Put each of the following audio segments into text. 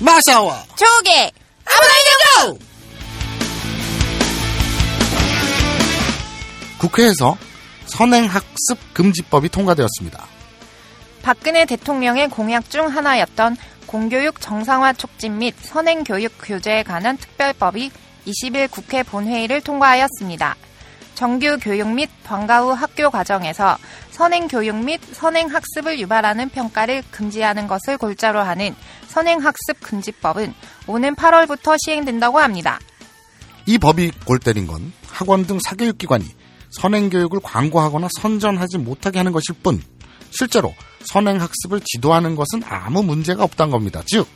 마사와 조개 아브나이 니홍고. 국회에서 선행학습금지법이 통과되었습니다. 박근혜 대통령의 공약 중 하나였던 공교육 정상화 촉진 및 선행교육 규제에 관한 특별법이 20일 국회 본회의를 통과하였습니다. 정규 교육 및 방과 후 학교 과정에서 선행교육 및 선행학습을 유발하는 평가를 금지하는 것을 골자로 하는 선행학습금지법은 오는 8월부터 시행된다고 합니다. 이 법이 골때린 건 학원 등 사교육기관이 선행교육을 광고하거나 선전하지 못하게 하는 것일 뿐 실제로 선행학습을 지도하는 것은 아무 문제가 없다는 겁니다. 즉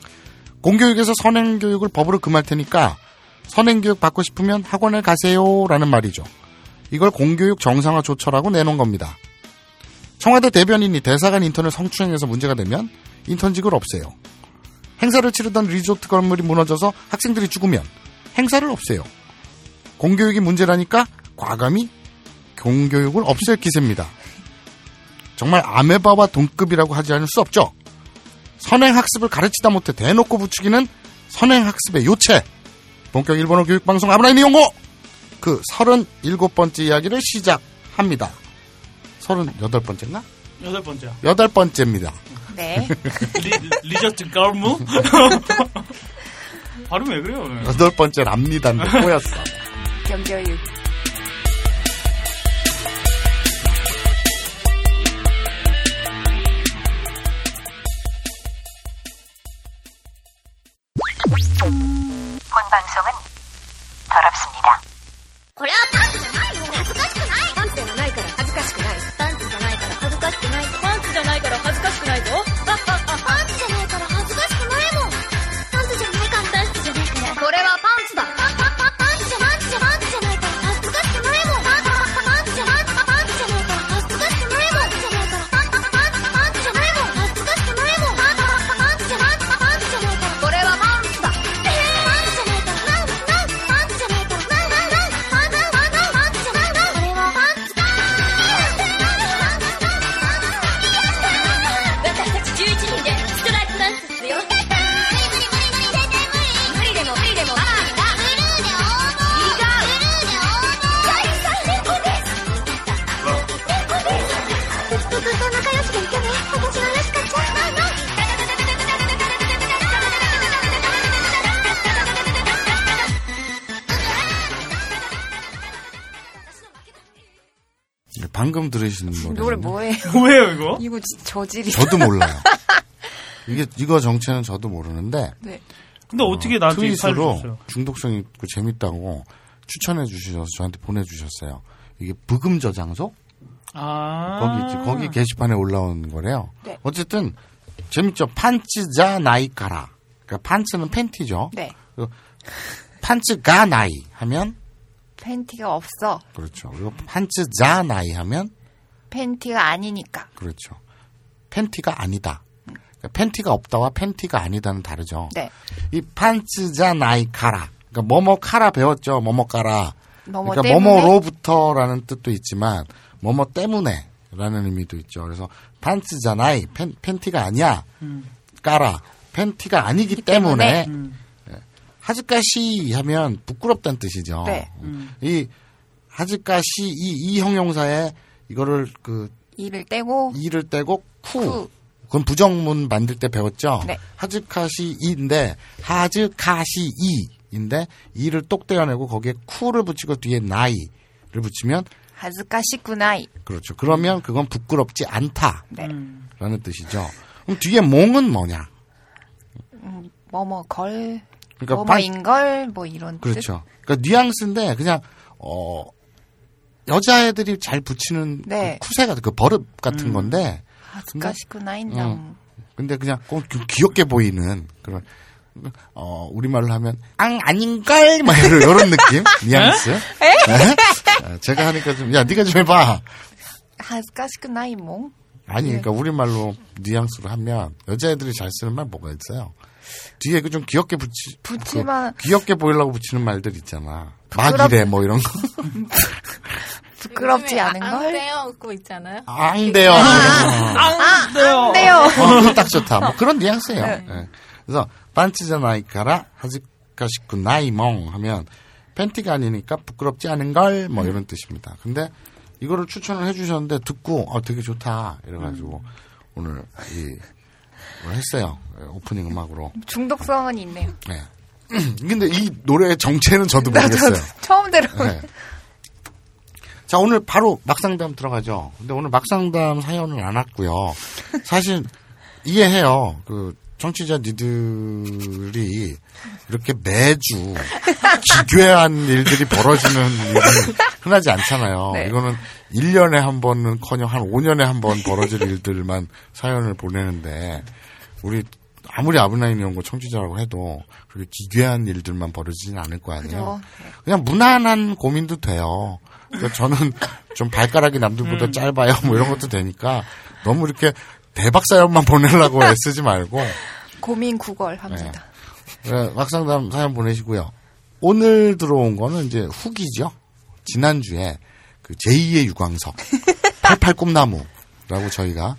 공교육에서 선행교육을 법으로 금할 테니까 선행교육 받고 싶으면 학원을 가세요 라는 말이죠. 이걸 공교육 정상화 조처라고 내놓은 겁니다. 청와대 대변인이 대사관 인턴을 성추행해서 문제가 되면 인턴직을 없애요. 행사를 치르던 리조트 건물이 무너져서 학생들이 죽으면 행사를 없애요. 공교육이 문제라니까 과감히 공교육을 없앨 기세입니다. 정말 아메바와 동급이라고 하지 않을 수 없죠. 선행학습을 가르치다 못해 대놓고 부추기는 선행학습의 요체. 본격 일본어 교육방송 아브나이 니홍고! 그 37번째 이야기를 시작합니다. 38번째인가? 8번째요. 8번째입니다. 네. 리저트 걸무? 발음 왜 그래요? 8번째 랍니단데 꼬였어. 경교육. 본 방송은 더럽습니다. 방금 들으시는 노래 뭐예요? 뭐예요 이거? 이거 저질이. 저도 몰라요. 이거 정체는 저도 모르는데. 네. 근데 어떻게 나한테 트윗으로 중독성 있고 재밌다고 추천해 주셔서 저한테 보내주셨어요. 이게 부금 저장소? 아. 거기 게시판에 올라온 거래요. 네. 어쨌든 재밌죠. 판츠자 나이카라. 그러니까 판츠는 팬티죠. 네. 판츠가 나이 하면. 팬티가 없어. 그렇죠. 그리고 판츠자 나이 하면 팬티가 아니니까. 그렇죠. 팬티가 아니다. 그러니까 팬티가 없다와 팬티가 아니다는 다르죠. 네. 이 판츠자 나이 카라. 그러니까 뭐뭐 카라 배웠죠. 뭐뭐 카라. 그러니까 뭐뭐로부터라는 뜻도 있지만 뭐뭐 때문에라는 의미도 있죠. 그래서 판츠자 나이 팬티가 아니야. 카라 팬티가 아니기 때문에. 하즈카시 하면 부끄럽다는 뜻이죠. 네. 이 하즈카시 이 형용사에 이거를 그 이를 떼고 쿠. 그건 부정문 만들 때 배웠죠. 네. 하즈카시 이인데 하즈카시 이인데 이를 똑 떼어내고 거기에 쿠를 붙이고 뒤에 나이를 붙이면 하즈카시쿠나이. 그렇죠. 그러면 그건 부끄럽지 않다라는 뜻이죠. 그럼 뒤에 몽은 뭐냐? 걸 그러니까 뭐인걸 뭐 이런 그렇죠. 뜻? 그러니까 뉘앙스인데 그냥 여자애들이 잘 붙이는 네. 그 쿠세 같은 그 버릇 같은 건데 아스카시쿠나인다. 근데 그냥 꼭 귀엽게 보이는 그런 우리말로 하면 아닌걸 막 이런 느낌 뉘앙스. 네? 제가 하니까 좀 야 네가 좀 해봐. 아스카시쿠나이 몽. 아니 그러니까 우리말로 뉘앙스로 하면 여자애들이 잘 쓰는 말 뭐가 있어요? 뒤에 그 좀 귀엽게 붙이면 귀엽게 보이려고 붙이는 말들 있잖아. 부끄럽... 막이래 뭐 이런 거. 부끄럽지 않은걸? 앙대요 웃고 있잖아요. 앙대요. 앙대요. 딱 좋다. 뭐 그런 뉘앙스예요. 네. 네. 그래서 반치자나이카라 하즈카시쿠나이몽 하면 팬티가 아니니까 부끄럽지 않은걸 뭐 이런 뜻입니다. 근데 이거를 추천을 해주셨는데 듣고 되게 좋다 이래가지고 오늘 이 했어요. 오프닝 음악으로. 중독성은 있네요. 네. 근데 이 노래의 정체는 저도 모르겠어요. 처음 들어본. 네. 자, 오늘 바로 막상담 들어가죠. 근데 오늘 막상담 사연은 안 왔고요. 사실 이해해요. 그 청취자 니들이 이렇게 매주 기괴한 일들이 벌어지는 일은 흔하지 않잖아요. 네. 이거는 1년에 한 번은커녕 한 5년에 한 번 벌어질 일들만 사연을 보내는데 우리 아무리 아브나이 니홍고 청취자라고 해도 그렇게 기괴한 일들만 벌어지진 않을 거 아니에요. 그죠. 그냥 무난한 고민도 돼요. 그러니까 저는 좀 발가락이 남들보다 짧아요. 뭐 이런 것도 되니까 너무 이렇게 대박 사연만 보내려고 애쓰지 말고 고민 구걸합니다. 네. 막상담 사연 보내시고요. 오늘 들어온 거는 이제 후기죠. 지난주에 그 제2의 유광석 88꿈나무라고 저희가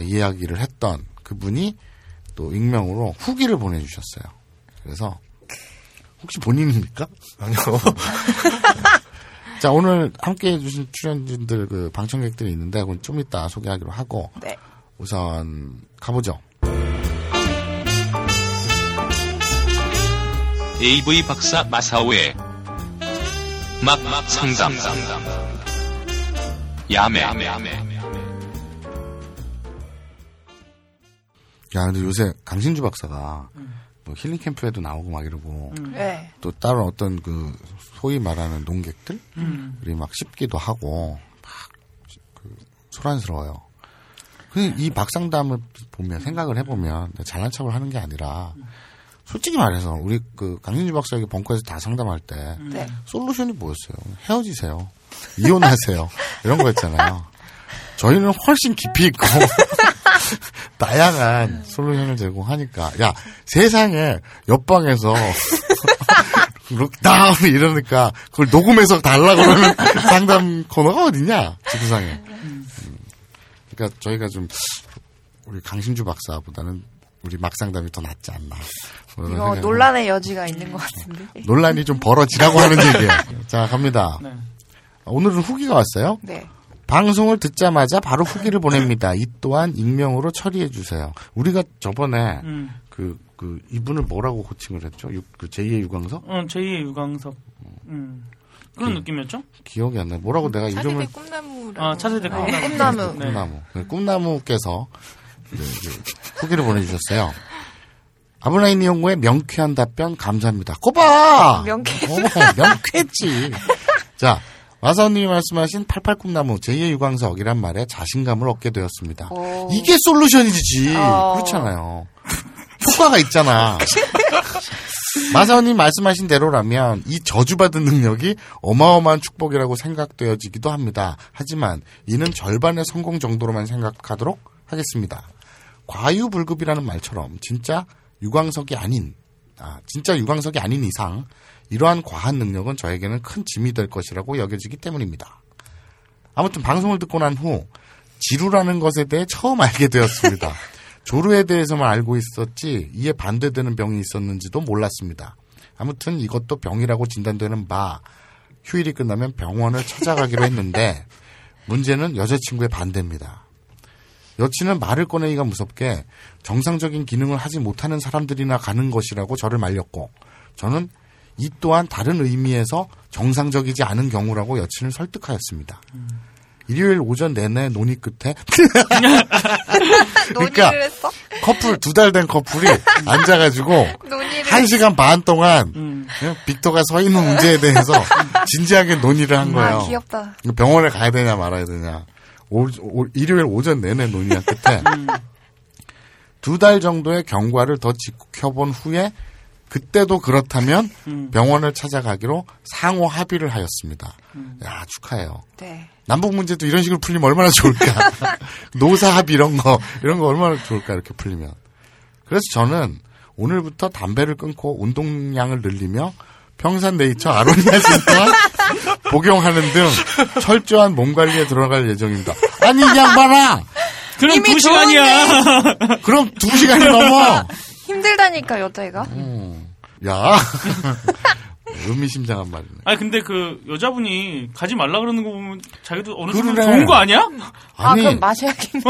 이야기를 했던 그분이 또 익명으로 후기를 보내주셨어요. 그래서 혹시 본인입니까? 아니요. 자, 오늘 함께해 주신 출연진들 그 방청객들이 있는데 그건 좀 이따 소개하기로 하고 네. 우선 가보죠. AV 박사 마사오의 막 상담 야매. 야, 근데 요새 강신주 박사가 뭐 힐링 캠프에도 나오고 막 이러고 네. 또 다른 어떤 그 소위 말하는 농객들이 막 씹기도 하고 막 그 소란스러워요. 근데 이 박상담을 보면 생각을 해보면 잘난 척을 하는 게 아니라 솔직히 말해서 우리 그 강신주 박사에게 벙커에서 다 상담할 때 네. 솔루션이 뭐였어요? 헤어지세요, 이혼하세요 이런 거였잖아요. 저희는 훨씬 깊이 있고 다양한 솔루션을 제공하니까 야 세상에 옆방에서 룩다운 이러니까 그걸 녹음해서 달라고 하는 상담 코너가 어딨냐 지구상에. 그러니까 저희가 좀 우리 강신주 박사보다는 우리 막상담이 더 낫지 않나. 이거 논란의 여지가 있는 것 같은데. 논란이 좀 벌어지라고 하는 얘기예요. 자 갑니다. 네. 오늘은 후기가 왔어요. 네. 방송을 듣자마자 바로 후기를 보냅니다. 이 또한 익명으로 처리해 주세요. 우리가 저번에 그 이분을 뭐라고 호칭을 했죠? 그 제2의 유광석? 제2의 유광석. 그런 느낌이었죠? 기억이 안 나요. 뭐라고 내가 이름을 차세대 꿈나무. 꿈나무. 꿈나무께서 후기를 보내주셨어요. 아브나이 니홍고의 명쾌한 답변 감사합니다. 꼬봐. 명쾌했지. 자. 마사오님이 말씀하신 88꿈나무 제2의 유광석이란 말에 자신감을 얻게 되었습니다. 오. 이게 솔루션이지. 그렇잖아요. 효과가 있잖아. 마사오님 말씀하신 대로라면 이 저주받은 능력이 어마어마한 축복이라고 생각되어지기도 합니다. 하지만 이는 절반의 성공 정도로만 생각하도록 하겠습니다. 과유불급이라는 말처럼 진짜 유광석이 아닌 이상 이러한 과한 능력은 저에게는 큰 짐이 될 것이라고 여겨지기 때문입니다. 아무튼 방송을 듣고 난 후 지루라는 것에 대해 처음 알게 되었습니다. 조루에 대해서만 알고 있었지 이에 반대되는 병이 있었는지도 몰랐습니다. 아무튼 이것도 병이라고 진단되는 바 휴일이 끝나면 병원을 찾아가기로 했는데 문제는 여자친구의 반대입니다. 여친은 말을 꺼내기가 무섭게 정상적인 기능을 하지 못하는 사람들이나 가는 것이라고 저를 말렸고 저는 이 또한 다른 의미에서 정상적이지 않은 경우라고 여친을 설득하였습니다. 일요일 오전 내내 논의 끝에 그러니까 커플 2달 된 커플이 앉아가지고 1시간 반 동안 빅터가 서 있는 문제에 대해서 진지하게 논의를 한 거예요. 귀엽다. 병원에 가야 되냐 말아야 되냐. 일요일 오전 내내 논의한 끝에 2달 정도의 경과를 더 지켜본 후에 그때도 그렇다면 병원을 찾아가기로 상호 합의를 하였습니다. 야, 축하해요. 네. 남북 문제도 이런 식으로 풀리면 얼마나 좋을까. 노사 합의 이런 거 얼마나 좋을까 이렇게 풀리면. 그래서 저는 오늘부터 담배를 끊고 운동량을 늘리며 평산네이처 아로니아 진과 복용하는 등 철저한 몸관리에 들어갈 예정입니다. 아니, 양반아! 그럼 2시간이야! 그럼 2시간이 넘어! 힘들다니까, 여자애가. 야. 의미심장한 말이네. 아니, 근데 그 여자분이 가지 말라 그러는 거 보면 자기도 어느 정도 좋은 거 아니야? 아, 아니, 그럼 마셔야겠네.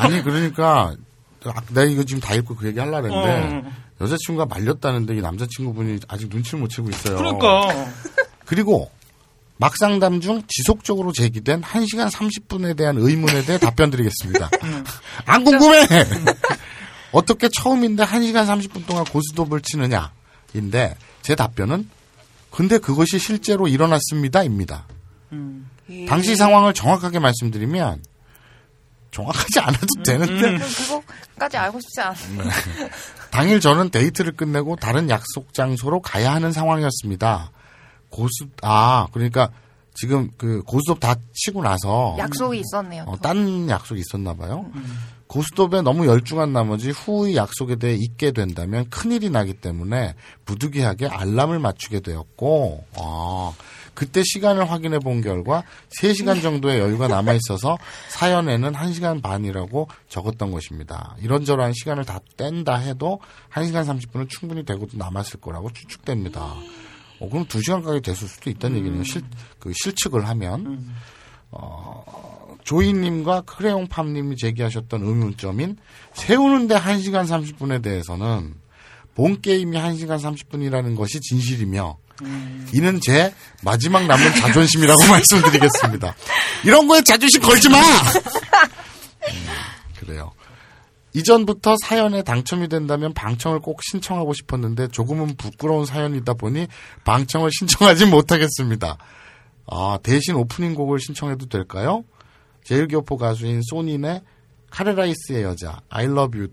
아니, 그러니까. 내가 이거 지금 다 읽고 그 얘기 하려고 했는데 여자친구가 말렸다는데 이 남자친구분이 아직 눈치를 못 채고 있어요. 그러니까. 그리고 막상담 중 지속적으로 제기된 1시간 30분에 대한 의문에 대해 답변드리겠습니다. 안 궁금해. 어떻게 처음인데 1시간 30분 동안 고스톱을 치느냐 인데 제 답변은 근데 그것이 실제로 일어났습니다 입니다. 당시 상황을 정확하게 말씀드리면 정확하지 않아도 되는데. 그거까지 알고 싶지 않아요. 당일 저는 데이트를 끝내고 다른 약속 장소로 가야 하는 상황이었습니다. 그러니까 지금 그 고스톱 다 치고 나서. 약속이 있었네요. 딴 약속이 있었나 봐요. 고스톱에 너무 열중한 나머지 후의 약속에 대해 잊게 된다면 큰일이 나기 때문에 부득이하게 알람을 맞추게 되었고, 그때 시간을 확인해 본 결과 3시간 정도의 여유가 남아있어서 사연에는 1시간 반이라고 적었던 것입니다. 이런저런 시간을 다 뗀다 해도 1시간 30분은 충분히 되고도 남았을 거라고 추측됩니다. 그럼 2시간까지 됐을 수도 있다는 얘기네요. 실측을 하면. 조이님과 크레용팜님이 제기하셨던 의문점인 세우는데 1시간 30분에 대해서는 본 게임이 1시간 30분이라는 것이 진실이며 이는 제 마지막 남은 자존심이라고 말씀드리겠습니다. 이런 거에 자존심 걸지 마! 그래요. 이전부터 사연에 당첨이 된다면 방청을 꼭 신청하고 싶었는데 조금은 부끄러운 사연이다 보니 방청을 신청하지 못하겠습니다. 대신 오프닝 곡을 신청해도 될까요? 제일교포 가수인 소닌의 카레라이스의 여자, I love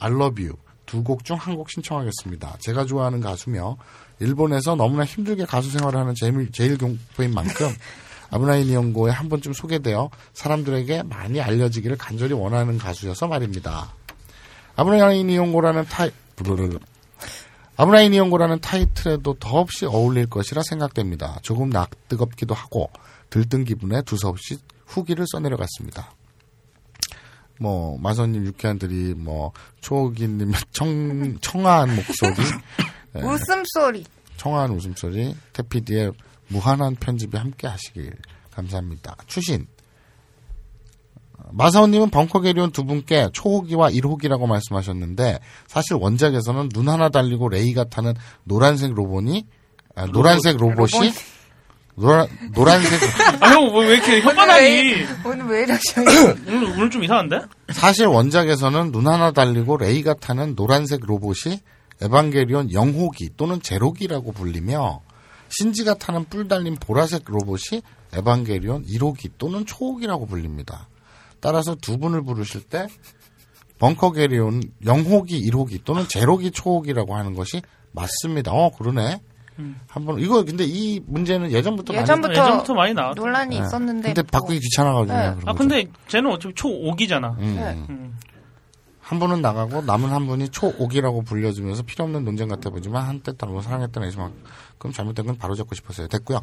you 두 곡 중 한 곡 신청하겠습니다. 제가 좋아하는 가수며 일본에서 너무나 힘들게 가수 생활을 하는 제일교포인 만큼 아브나이 니홍고에 한 번쯤 소개되어 사람들에게 많이 알려지기를 간절히 원하는 가수여서 말입니다. 아브나이 니홍고라는 타이틀에도 더없이 어울릴 것이라 생각됩니다. 조금 낙뜨겁기도 하고 들뜬 기분에 두서없이 후기를 써내려갔습니다. 마선님 유쾌한 드립, 초기님 청아한 목소리, 웃음소리, 청아한 웃음소리, 태피디의 무한한 편집이 함께 하시길 감사합니다. 추신. 마사오님은 벙커게리온 두 분께 초호기와 1호기라고 말씀하셨는데 사실 원작에서는 눈 하나 달리고 레이가 타는 노란색 로봇이 노란색. 아, 형, 왜 이렇게 혓바닥이. 오늘 왜 이러셔요? 오늘 좀 이상한데? 사실 원작에서는 눈 하나 달리고 레이가 타는 노란색 로봇이 에반게리온 0호기 또는 제로기라고 불리며 신지가 타는 뿔 달린 보라색 로봇이 에반게리온 1호기 또는 초호기라고 불립니다. 따라서 두 분을 부르실 때 벙커게리온 0호기, 1호기 또는 제로기, 초호기라고 하는 것이 맞습니다. 그러네. 한번 이거 근데 이 문제는 예전부터 많이 나왔어. 논란이 있었는데. 근데 바꾸기 귀찮아가지고. 네. 그런 근데 쟤는 어차피 초5기잖아. 한 분은 나가고 남은 한 분이 초5기라고 불려주면서 필요없는 논쟁 같아 보지만 한때 따로 사랑했던 애지만큼 잘못된 건 바로 잡고 싶었어요. 됐고요.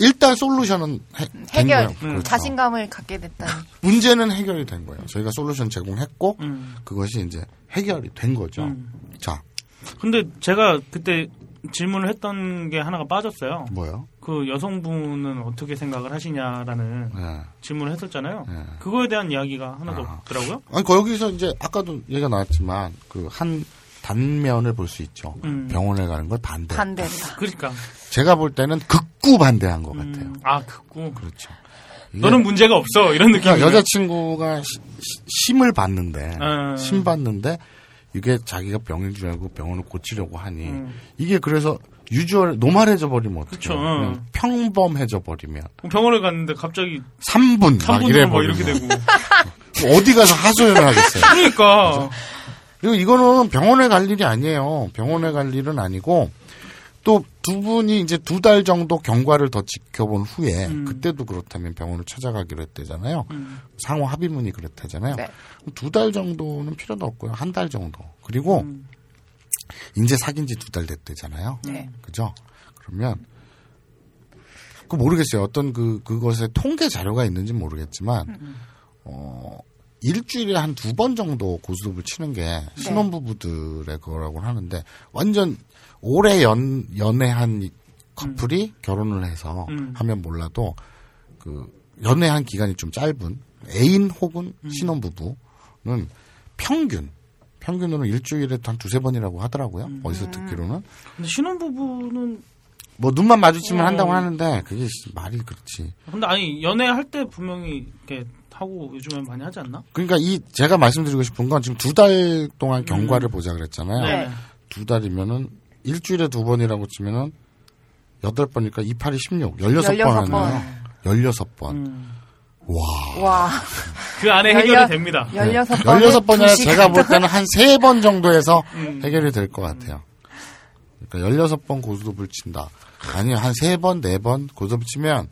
일단 솔루션은 해결. 그렇죠. 자신감을 갖게 됐다니. 문제는 해결이 된 거예요. 저희가 솔루션 제공했고 그것이 이제 해결이 된 거죠. 자. 근데 제가 그때 질문을 했던 게 하나가 빠졌어요. 뭐요? 그 여성분은 어떻게 생각을 하시냐라는 질문을 했었잖아요. 그거에 대한 이야기가 하나도 없더라고요. 아니, 여기서 이제 아까도 얘기가 나왔지만 그 한 단면을 볼 수 있죠. 병원에 가는 걸 반대. 그러니까. 제가 볼 때는 극구 반대한 것 같아요. 극구. 그렇죠. 너는 문제가 없어 이런 느낌. 그러니까 여자친구가 심을 받는데, 심 받는데. 이게 자기가 병인 줄 알고 병원을 고치려고 하니 이게 그래서 유주얼 노멀해져 버리면 어떡해요? 그냥 평범해져 버리면 병원을 갔는데 갑자기 3분 뭐 이렇게 되고 어디 가서 하소연을 하겠어요? 그러니까 그렇죠? 그리고 이거는 병원에 갈 일이 아니에요. 병원에 갈 일은 아니고 또 두 분이 이제 2달 정도 경과를 더 지켜본 후에 그때도 그렇다면 병원을 찾아가기로 했대잖아요. 상호 합의문이 그랬다잖아요. 네. 2달 정도는 필요도 없고요. 한 달 정도. 그리고 이제 사귄 지 2달 됐대잖아요. 네. 그죠? 그러면, 그 모르겠어요. 어떤 그것의 통계 자료가 있는지 모르겠지만, 일주일에 한 2번 정도 고스톱을 치는 게 신혼부부들의 거라고 하는데, 완전 오래 연애한 커플이 결혼을 해서 하면 몰라도, 연애한 기간이 좀 짧은 애인 혹은 신혼부부는 평균으로 일주일에 한 2~3번이라고 하더라고요. 어디서 듣기로는. 근데 신혼부부는 뭐 눈만 마주치면 한다고 하는데 그게 말이 그렇지. 근데 아니 연애할 때 분명히 이렇게 하고 요즘엔 많이 하지 않나? 그러니까 이 제가 말씀드리고 싶은 건 지금 2달 동안 경과를 보자 그랬잖아요. 네. 2달이면은 일주일에 2번이라고 치면은 8번이니까 2·8이 16. 16번 하네요. 16번. 와. 그 안에 해결이 됩니다. 16번이라 제가 볼 때는 한 3번 정도에서 해결이 될 것 같아요. 그러니까 16번 고스톱을 친다. 아니면 한 3번, 4번 고스톱을 치면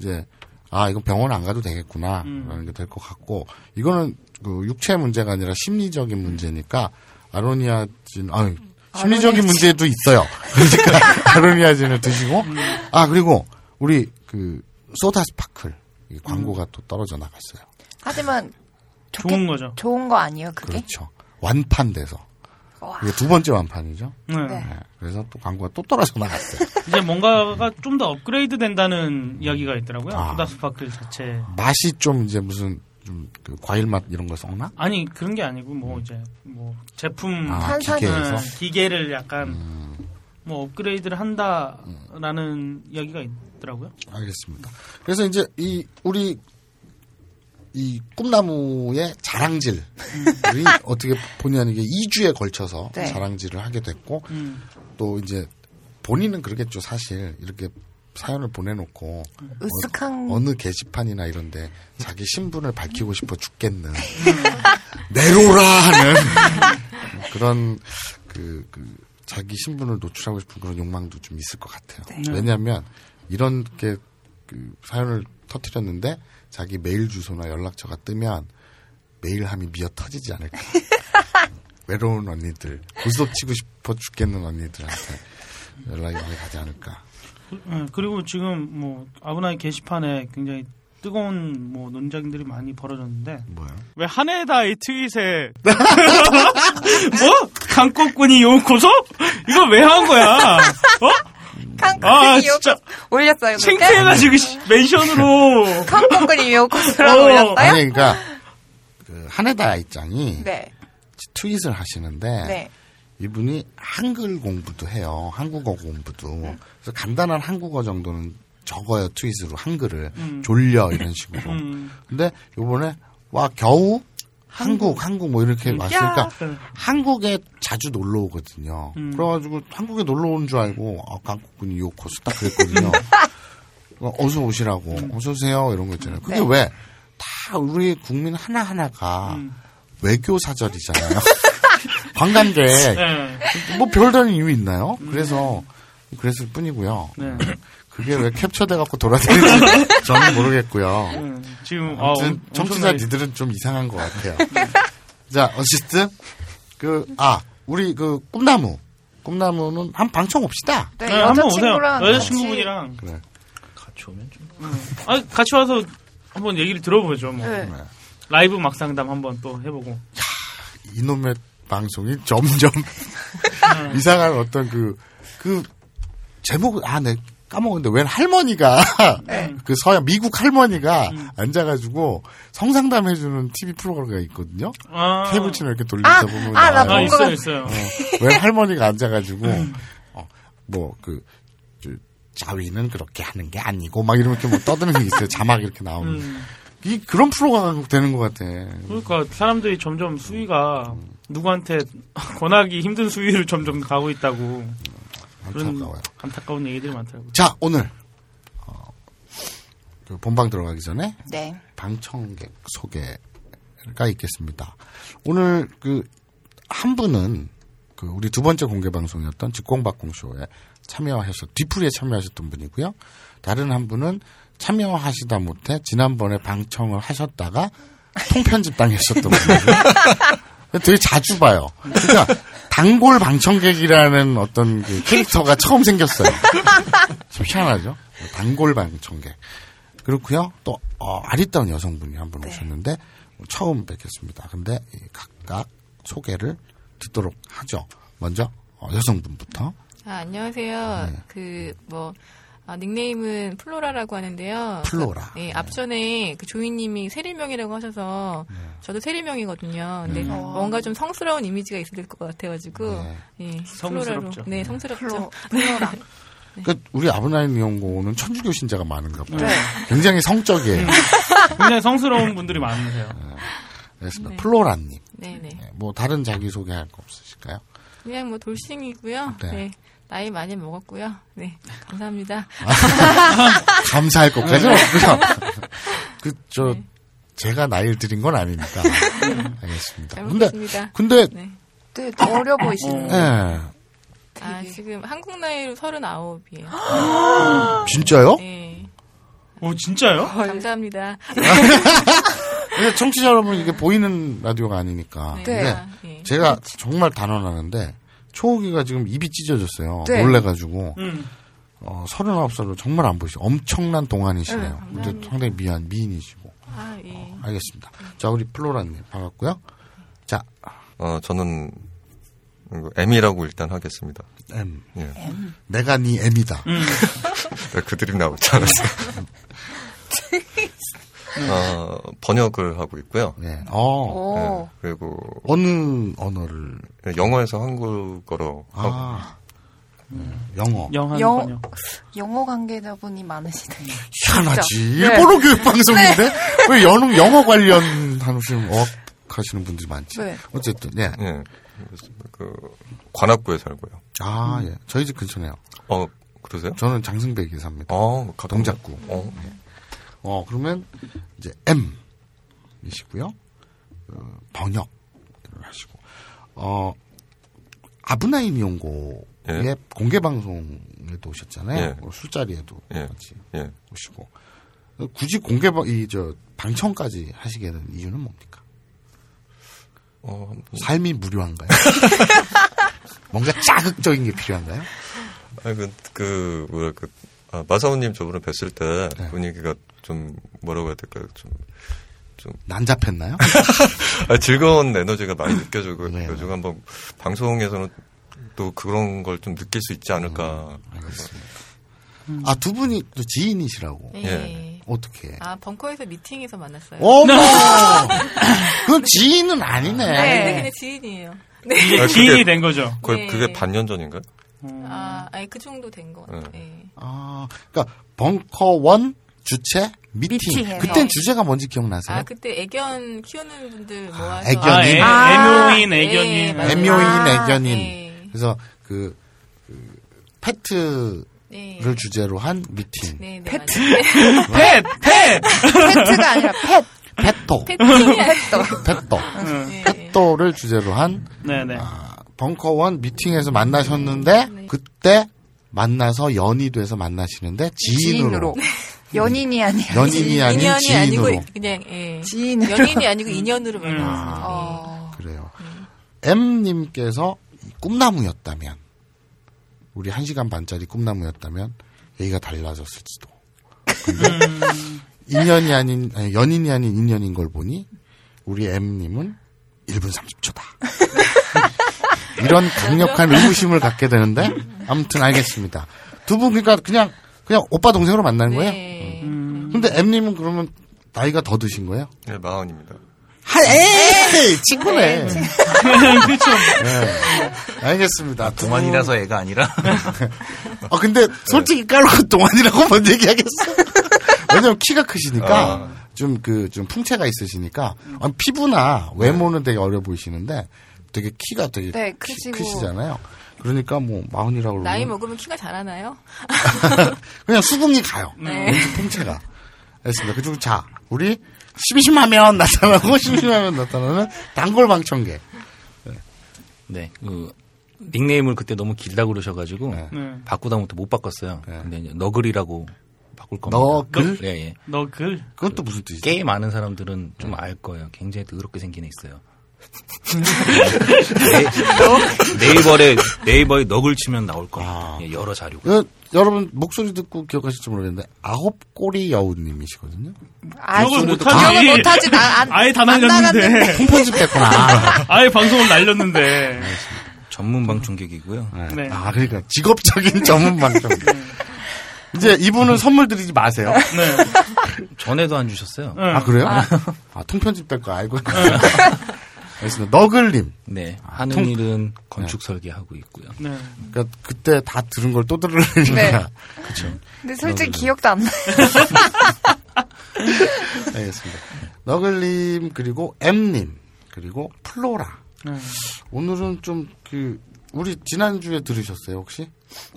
이제 아, 이건 병원 안 가도 되겠구나. 라는 게 될 것 같고 이거는 그 육체 문제가 아니라 심리적인 문제니까 아로니아진 심리적인 문제도 있어요. 그러니까 아로니아진을 드시고 아, 그리고 우리 그 소다 스파클 광고가 또 떨어져 나갔어요. 하지만 좋은 거죠. 좋은 거 아니에요, 그게? 그렇죠. 완판돼서. 이게 2번째 완판이죠. 네. 그래서 또 광고가 또 떨어져 나갔어요. 이제 뭔가가 좀 더 업그레이드 된다는 이야기가 있더라고요. 소다 스파클 자체. 맛이 좀 이제 무슨 좀 그 과일 맛 이런 거 섞나? 아니 그런 게 아니고 뭐 이제 뭐 제품 탄산에서 기계를 약간 뭐 업그레이드를 한다라는 이야기가 있더라고요. 알겠습니다. 그래서 이제 우리 꿈나무의 자랑질이 어떻게 본의 아니게 2주에 걸쳐서 네. 자랑질을 하게 됐고 또 이제 본인은 그러겠죠. 사실 이렇게 사연을 보내놓고 으쓱한 어느 게시판이나 이런데 자기 신분을 밝히고 싶어 죽겠는 내로라 하는 그런 자기 신분을 노출하고 싶은 그런 욕망도 좀 있을 것 같아요. 네. 왜냐하면 이렇게 사연을 터뜨렸는데 자기 메일 주소나 연락처가 뜨면 메일함이 미어 터지지 않을까. 외로운 언니들, 고스톱 치고 싶어 죽겠는 언니들한테 연락이 많이 가지 않을까. 그리고 지금 뭐 아브나이 게시판에 굉장히 뜨거운 뭐 논쟁들이 많이 벌어졌는데 뭐야? 왜 하네다 아이 트윗에 뭐 강권군이 요 고소? 이거 왜 한 거야? 어? 강권군이 요 고소 올렸어요. 창피해가지고 멘션으로 강권군이 요 고소라고 올렸어요? 아니 그러니까 하네다 아이짱이 네. 트윗을 하시는데 네. 이분이 한글 공부도 해요. 한국어 공부도. 그래서 간단한 한국어 정도는 적어요. 트윗으로 한글을. 졸려 이런 식으로. 근데 요번에 와 겨우 한국 뭐 이렇게 왔으니까 한국에 자주 놀러 오거든요. 그래가지고 한국에 놀러 오는 줄 알고 한국군이 요 코스 딱 그랬거든요. 어서 오시라고. 어서 오세요 이런 거 있잖아요. 그게 네. 왜? 다 우리 국민 하나하나가 외교 사절이잖아요. 관광객. 네. 뭐 별다른 이유 있나요? 그랬을 뿐이고요. 네. 그게 왜 캡처돼갖고 돌아다니는지 저는 모르겠고요. 지금, 아무튼, 청취자 니들은 좀 이상한 것 같아요. 자, 어쨌든, 우리 꿈나무. 꿈나무는 한번 방청 옵시다. 네, 여자친구랑. 여자친구분이랑. 그래. 같이 오면 좀. 아니, 같이 와서 한번 얘기를 들어보죠, 뭐. 네. 라이브 막상담 한번 또 해보고. 야, 이놈의 방송이 점점 이상한 어떤 제목을, 네. 까먹었는데 웬 할머니가 네. 서양 미국 할머니가 앉아가지고 성상담 해주는 TV 프로그램이 있거든요. 케이블 채널 이렇게 돌리다 보면 있어요. 웬 할머니가 앉아가지고 자위는 그렇게 하는 게 아니고 막 이렇게 뭐 떠드는 게 있어요. 자막 이렇게 나오는 이 그런 프로가 되는 것 같아. 그러니까 사람들이 점점 수위가 누구한테 권하기 힘든 수위를 점점 가고 있다고. 안타까워요. 안타까운 얘기들이 많더라고요. 자, 오늘 본방 들어가기 전에 네. 방청객 소개가 있겠습니다. 오늘 한 분은 우리 2번째 공개 방송이었던 직공박공쇼에 참여하셔서 뒤풀이에 참여하셨던 분이고요. 다른 한 분은 참여하시다 못해 지난번에 방청을 하셨다가 통편집 당했었던 분이고요. 되게 자주 봐요. 그러니까 단골 방청객이라는 어떤 그 캐릭터가 처음 생겼어요. 좀 희한하죠? 단골 방청객. 그렇고요. 또 아리따운 여성분이 한 분 오셨는데 처음 뵙겠습니다. 근데 각각 소개를 듣도록 하죠. 먼저 여성분부터. 아, 안녕하세요. 네. 닉네임은 플로라라고 하는데요. 플로라. 네, 앞전에 그 조이님이 세리명이라고 하셔서 저도 세리명이거든요. 근데 뭔가 좀 성스러운 이미지가 있을 것 같아가지고. 네, 성스럽죠. 네, 성스럽죠. 플로라. 네. 그러니까 우리 아브나이 니홍고는 천주교 신자가 많은가 봐요. 네. 굉장히 성적이에요. 굉장히 성스러운 분들이 많으세요. 네. 알겠습니다. 네. 플로라님. 네네. 네. 뭐 다른 자기 소개할 거 없으실까요? 그냥 뭐 돌싱이고요. 네. 네. 나이 많이 먹었고요. 네, 감사합니다. 감사할 것까지 없고요. 네. 제가 나이를 드린 건 아니니까. 알겠습니다. 근데 네. 되게 어려 보이시네요. 네. 아, 지금 한국 나이로 39이에요. 진짜요? 네. 오, 진짜요? 감사합니다. 청취자 여러분, 이게 보이는 라디오가 아니니까. 네. 근데 네. 제가 정말 단언하는데 초호기가 지금 입이 찢어졌어요. 네. 놀래가지고 39살로 정말 안 보이시죠. 엄청난 동안이시네요. 네, 근데 상당히 미인이시고. 아, 예. 알겠습니다. 자, 우리 플로라님 반갑고요. 자, 저는 M이라고 일단 하겠습니다. M. 예. M. 내가 네 M이다. 그 드립 나오지 않았어요. 번역을 하고 있고요. 네. 네. 그리고 어느 언어를? 네, 영어에서 한국어로. 아. 영어. 영어 관계자 분이 많으시네요. 희한하지. 네. 일본어 교육 방송인데 네. 왜 영어 관련하시는 어학하시는 분들이 많지? 네. 어쨌든 네. 네. 그 관악구에 살고요. 아 예. 저희 집 근처네요. 그러세요? 저는 장승백에 삽니다. 동작구. 네. 그러면, 이제, M이시고요. 번역을 하시고, 아브나이 니홍고의 공개방송에도 오셨잖아요. 예. 술자리에도 같이 오시고, 굳이 방청까지 하시게 된 이유는 뭡니까? 삶이 무료한가요? 뭔가 자극적인 게 필요한가요? 아니, 마사오님 저번에 뵀을 때 분위기가 좀 뭐라고 해야 될까요? 좀 난잡했나요? 즐거운 에너지가 많이 느껴지고 요즘 한번 방송에서는 또 그런 걸 좀 느낄 수 있지 않을까. 알겠습니다. 아, 두 분이 또 지인이시라고. 예. 어떻게? 아, 벙커에서 미팅에서 만났어요. 어머! 그건 지인은 아니네. 네, 그냥 지인이에요. 네. 지인이 된 거죠. 그게 반년 전인가요? 그 정도 된 것 같아요. 네. 아, 그러니까 벙커원 주최 미팅. 그땐 주제가 뭔지 기억나세요? 아, 그때 애견 키우는 분들 모아서. 애견인. 애묘인, 애견인. 애견인. 그래서 그 페트를 주제로 한 미팅. 네, 페트. 페트가 아니라 페토. 페토를 주제로 한. 네네. 벙커원 미팅에서 만나셨는데 그때 만나서 연이 돼서 만나시는데 지인으로. 연인이 아니에요. 연인이 아닌 인연이 지인으로. 아니고 그냥 지인. 연인이 아니고 인연으로 만났어요. 그래요. M님께서 꿈나무였다면 우리 1시간 반짜리 꿈나무였다면 얘기가 달라졌을지도. 근데 연인이 아닌 인연인 걸 보니 우리 M님은 1분 30초다. 이런 강력한 의구심을 갖게 되는데, 아무튼 알겠습니다. 두 분, 그러니까 그냥 오빠 동생으로 만나는 거예요? 네. 근데 M님은 그러면 나이가 더 드신 거예요? 네, 40입니다. 에이! 친구네. 그렇죠. 네. 알겠습니다. 동안이라서 애가 아니라? 근데 솔직히 까놓고 동안이라고 뭔 얘기하겠어? 왜냐면 키가 크시니까, 좀 풍채가 있으시니까, 피부나 외모는 되게 어려 보이시는데, 되게 키가 되게 크시잖아요. 그러니까 뭐 마흔이라고 그러면 나이 먹으면 키가 자라나요? 그냥 수긍이 가요. 네. 통체가. 알겠습니다. 그리고 자, 우리 심심하면 나타나고 심심하면 나타나는 단골 방청객. 네. 닉네임을 그때 너무 길다고 그러셔가지고 바꾸다 못해 못 바꿨어요. 네. 근데 이제 너글이라고 바꿀 겁니다. 너글? 네, 예. 너글? 그건 또 무슨 뜻이죠? 게임 아는 사람들은 좀 알 거예요. 굉장히 더럽게 생긴 애 있어요. 네이버에 넋을 치면 나올 겁니다. 아. 예, 여러 자료가. 여러분 목소리 듣고 기억하실지 모르겠는데 아홉꼬리 여우님이시거든요. 기억을 못하지. 아예 다 날렸는데. 홈편집됐구나. 아예 방송을 날렸는데. 알겠습니다. 전문 방청객이고요. 네. 아 그러니까 직업적인 전문 방청. 이제 이분은 선물 드리지 마세요. 네. 전에도 안 주셨어요. 네. 아 그래요? 아 통편집될 거 알고. 알겠습니다. 너글님. 네. 하는 일은 건축 네. 설계하고 있고요. 네. 그러니까 그때 다 들은 걸 또 들으려니까. 네. 그렇죠. 근데 솔직히 너글님. 기억도 안 나요. 알겠습니다. 너글님 그리고 M님 그리고 플로라. 네. 오늘은 좀 그 우리 지난주에 들으셨어요 혹시?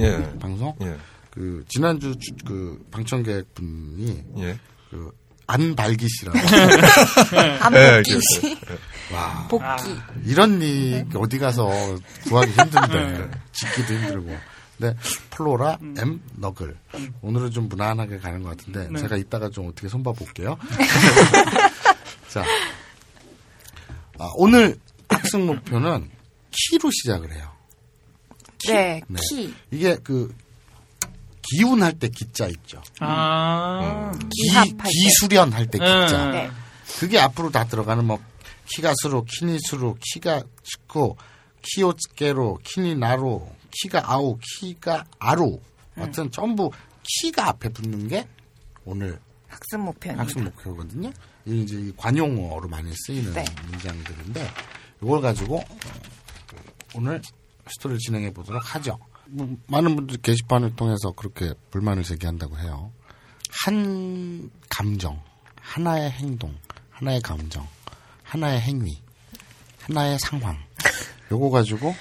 예. 방송. 예. 그 지난주 그 방청객 분이 예. 그 안발기 씨라고. 안발기 씨. 와. 복기. 아. 이런 니 어디 가서 구하기 힘든데 짓기도 힘들고. 근데 플로라 M 너글 오늘은 좀 무난하게 가는 것 같은데 네. 제가 이따가 좀 어떻게 손봐 볼게요. 자, 아, 오늘 학습 목표는 키로 시작을 해요. 키. 네, 네. 키. 이게 그 기운 할 때 기자 있죠. 아. 기수련 할 때 기자. 네. 그게 앞으로 다 들어가는 뭐 키가 수로, 키니 수로, 키가 식구, 키오츠케로, 키니 나로, 키가 아오, 키가 아로. 하여튼 전부 키가 앞에 붙는 게 오늘 학습 목표입니다. 학습 목표거든요. 이게 이제 관용어로 많이 쓰이는 네. 문장들인데 이걸 가지고 오늘 스토리를 진행해 보도록 하죠. 많은 분들이 게시판을 통해서 그렇게 불만을 제기한다고 해요. 한 감정, 하나의 행동, 하나의 감정, 하나의 행위, 하나의 상황. 요거 가지고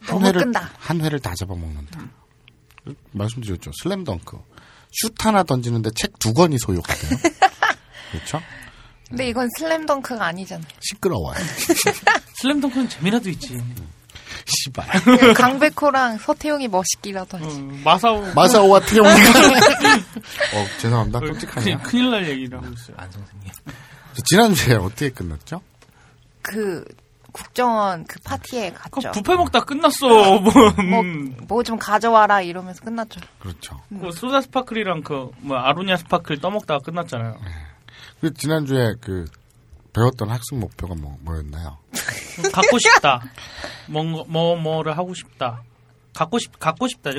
한 회를 다 잡아먹는다. 말씀드렸죠. 슬램덩크. 슛 하나 던지는데 책 두 권이 소요가 돼요. 그렇죠? 근데 이건 슬램덩크가 아니잖아요. 시끄러워요. 슬램덩크는 재미라도 있지. 씨발. 강백호랑 서태용이 멋있기라도 하지. 마사오와 태용이가. 죄송합니다. 끔찍하네요. 큰일 날 얘기라고 있어요. 안 선생님. 지난주에 어떻게 끝났죠? 그 국정원 그 파티에 갔죠. 부패 먹다 끝났어. 뭐 좀 가져와라 이러면서 끝났죠. 그렇죠. 그 소다 스파클이랑 그 뭐 아로니아 스파클 떠먹다가 끝났잖아요. 그 지난주에 그 배웠던 학습 목표가 뭐였나요? 갖고 싶다. 뭐를 하고 싶다. 갖고 싶다.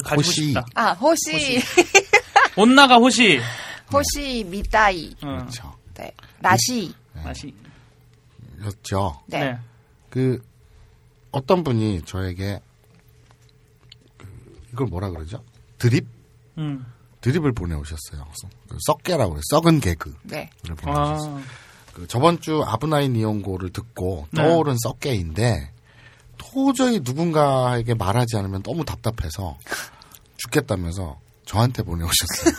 가지고 호시. 싶다. 아, 호시. 온나가 호시. 호시 미다이. 그렇죠. 네. 라시. 네. 라시. 그렇죠. 네. 네. 그 어떤 분이 저에게 이걸 뭐라 그러죠? 드립? 드립을 보내오셨어요. 썩개라고 그래요. 썩은 개그를 네. 보내오셨어요. 아. 그 저번 주 아브나이 니홍고를 듣고 떠오른 네. 썩개인데 도저히 누군가에게 말하지 않으면 너무 답답해서 죽겠다면서 저한테 보내오셨어요.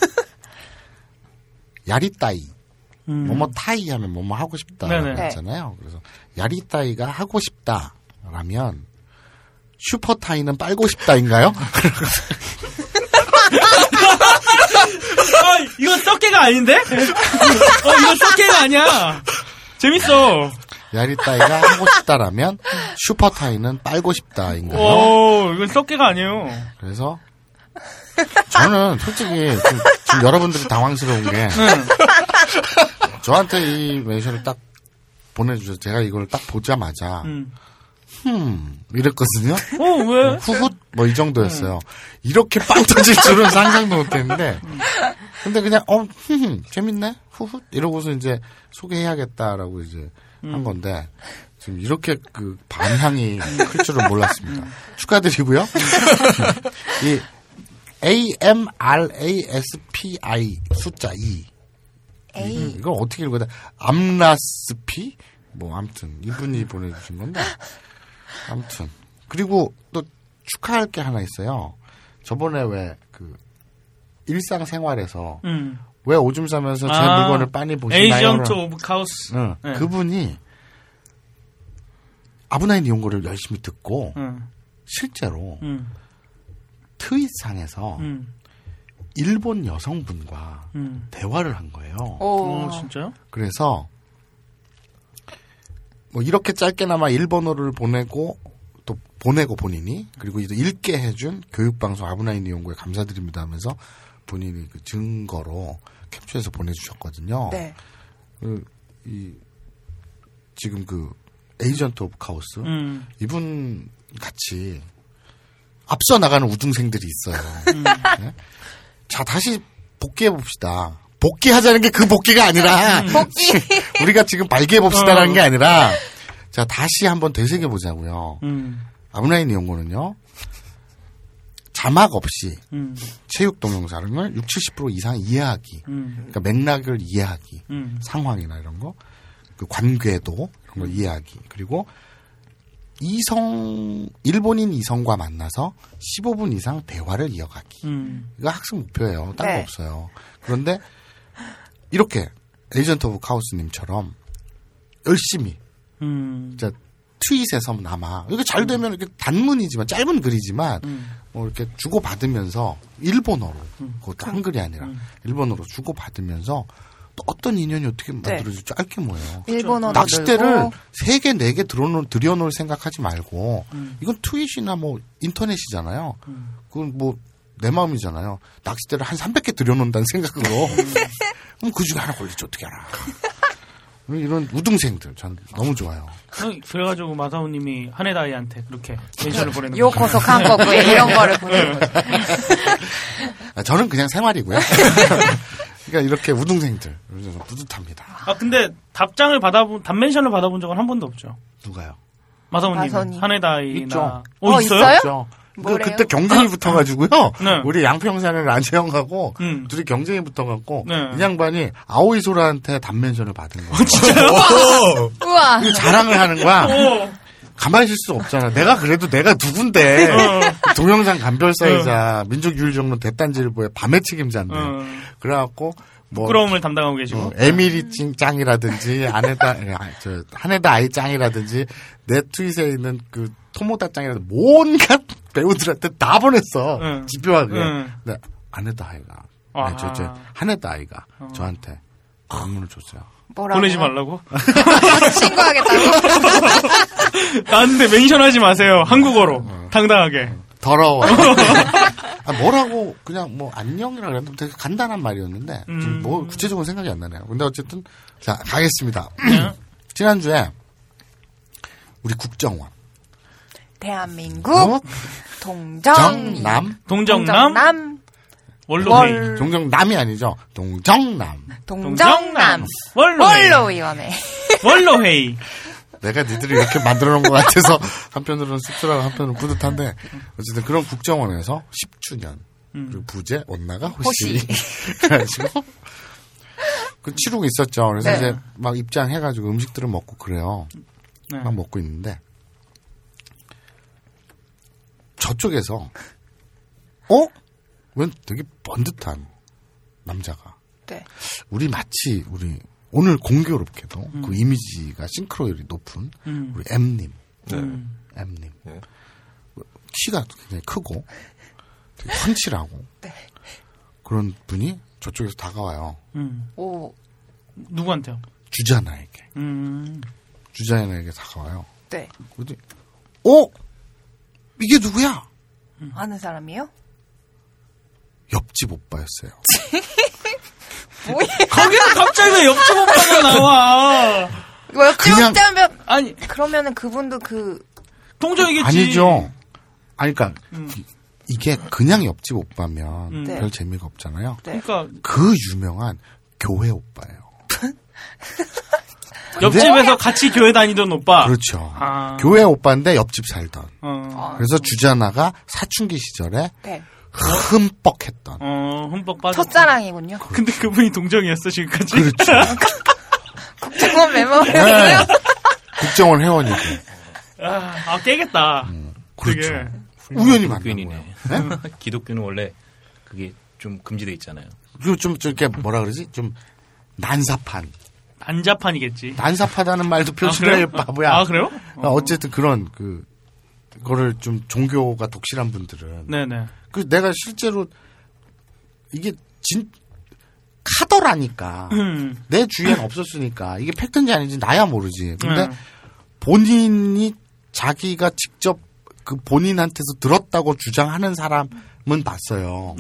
야리따이. 뭐뭐 타이 하면 뭐뭐 하고 싶다라고 했잖아요. 그래서 야리따이가 하고 싶다라면 슈퍼타이는 빨고 싶다인가요? 이건 썩개가 아닌데? 이건 썩개가 아니야. 재밌어. 야리따이가 하고 싶다라면 슈퍼타이는 빨고 싶다인가요? 오, 이건 썩개가 아니에요. 그래서 저는 솔직히 지금 여러분들이 당황스러운 게 저한테 이 메시지를 딱 보내주셔서 제가 이걸 딱 보자마자 이랬거든요. 왜? 후훗 뭐 이 정도였어요. 이렇게 빵 터질 줄은 상상도 못했는데 근데 그냥 재밌네 후훗 이러고서 이제 소개해야겠다라고 이제 한 건데 지금 이렇게 그 반향이 클 줄은 몰랐습니다. 축하드리고요. 이 AMRASPI 숫자 2 이걸 어떻게 읽어야 돼? 암라스피? 뭐 아무튼 이분이 보내주신 건데 아무튼 그리고 또 축하할 게 하나 있어요. 저번에 왜 그 일상생활에서 왜 오줌 싸면서 제 물건을 빤히 보시나요? 에이전트 오브 카오스. 네. 그분이 아브나이 니홍고를 열심히 듣고 실제로 트윗상에서 일본 여성분과 대화를 한 거예요. 오, 진짜요? 그래서 뭐 이렇게 짧게나마 일본어를 보내고 또 보내고 본인이 그리고 읽게 해준 교육방송 아브나이 니홍고에 감사드립니다 하면서 본인이 그 증거로 캡처해서 보내주셨거든요. 네. 지금 그 에이전트 오브 카오스 이분 같이 앞서 나가는 우중생들이 있어요. 네? 자 다시 복귀해 봅시다. 복귀하자는 게 그 복귀가 아니라 복귀 우리가 지금 발기해 봅시다라는 게 아니라 자 다시 한번 되새겨 보자고요. 아브나이 니홍고는요 자막 없이 체육 동영상을 60~70% 이상 이해하기, 그러니까 맥락을 이해하기, 상황이나 이런 거, 그 관궤도 이런 걸 이해하기, 그리고 일본인 이성과 만나서 15분 이상 대화를 이어가기. 이거 학습 목표예요. 딴 거 네. 없어요. 그런데 이렇게 에이전트 오브 카오스님처럼 열심히 진짜 트윗에서 남아. 이게 잘 되면 이렇게 단문이지만 짧은 글이지만 뭐 이렇게 주고 받으면서 일본어로 그것도 한글이 아니라 일본어로 주고 받으면서 또 어떤 인연이 어떻게 만들어질지 알게 뭐예요. 일본어 낚싯대를 3개 4개 들여놓을 생각하지 말고 이건 트윗이나 뭐 인터넷이잖아요. 그건 뭐 내 마음이잖아요. 낚싯대를 한 300개 들여놓는다는 생각으로 그럼 그 중에 하나 걸릴지 어떻게 알아. 이런 우등생들 저는 너무 좋아요. 그래가지고 마사오님이 하네다 아이한테 그렇게 멘션을 보내는 거예요. 요코소 한국에 이런 거를 보내는 거죠. 저는 그냥 생활이고요. 그러니까 이렇게 우등생들 그래서 뿌듯합니다. 아 근데 답장을 답 멘션을 받아본 적은 한 번도 없죠. 누가요? 마사오님. 하네다 아이나. 있어요? 있어요? 그때 경쟁이 붙어가지고요. 네. 우리 양평산의 안재영하고 둘이 경쟁이 붙어갖고 네. 이 양반이 아오이소라한테 답멘션을 받은 거예요. 진짜요? 우와. 자랑을 하는 거야. 가만히 있을 수 없잖아. 내가 그래도 내가 누군데. 동영상 간별사이자 민족유일정론 대단지일보의 밤의 책임자인데. 그래갖고 뭐 부끄러움을 담당하고 계시고 에미리 짱이라든지 하네다 아이 짱이라든지 내 트윗에 있는 그 토모다 짱이라든지 뭔가 배우들한테 다 보냈어. 집요하게. 근데 하네다 아이가 하네다 아이가 저한테 질문을 줬어요. 뭐라고? 보내지 말라고? 신고하겠다고? 나한테 멘션하지 마세요. 한국어로 당당하게. 더러워. 아, 뭐라고, 그냥, 뭐, 안녕이라 그랬는데 되게 간단한 말이었는데, 지금 뭐, 구체적으로 생각이 안 나네요. 근데 어쨌든, 자, 가겠습니다. 지난주에, 우리 국정원. 대한민국, 동정남, 원로회의. 동정남이 아니죠. 동정남, 원로위원회. 원로회의. 내가 니들이 이렇게 만들어 놓은 것 같아서 한편으로는 씁쓸하고 한편으로는 뿌듯한데 어쨌든 그런 국정원에서 10주년 그리고 부재 온나가 호시 그래가지고 그 치룩이 있었죠. 그래서 네. 이제 막 입장해가지고 음식들을 먹고 그래요. 네. 막 먹고 있는데 저쪽에서 웬 되게 번듯한 남자가 네. 우리 오늘 공교롭게도 그 이미지가 싱크로율이 높은 우리 M님. 네. M님. 네. 키가 굉장히 크고 되게 펀치라고 네. 그런 분이 저쪽에서 다가와요. 누구한테요? 주자나에게. 주자나에게 다가와요. 네. 그러더니, 이게 누구야? 아는 사람이요? 옆집 오빠였어요. 뭐야? 거기는 갑자기 왜 옆집 오빠가 나와? 옆집 오빠면 아니 그러면은 그분도 그 통정이겠지. 아니죠. 아니 그러니까 이게 그냥 옆집 오빠면 별 네. 재미가 없잖아요. 네. 그러니까 그 유명한 교회 오빠예요. 옆집에서 같이 교회 다니던 오빠. 그렇죠. 아. 교회 오빠인데 옆집 살던. 그래서 주자나가 사춘기 시절에. 네. 흠뻑했던. 흠뻑 빠졌. 첫사랑이군요. 근데 그분이 동정이었어 지금까지. 그렇죠. 국정원 멤버예요. 네. 국정원 회원이고. 아 깨겠다. 그렇죠. 우연히 만난 거예요. 네? 기독교는 원래 그게 좀 금지돼 있잖아요. 그리고 좀 이렇게 뭐라 그러지? 좀 난사판. 난자판이겠지. 난사파다는 말도 표시를 바보야. 아 그래요? 어쨌든 그런 그거를 좀 종교가 독실한 분들은. 네네. 그 내가 실제로 이게 카더라니까 내 주위엔 없었으니까 이게 팩트인지 아닌지 나야 모르지. 근데 본인이 자기가 직접 그 본인한테서 들었다고 주장하는 사람은 봤어요.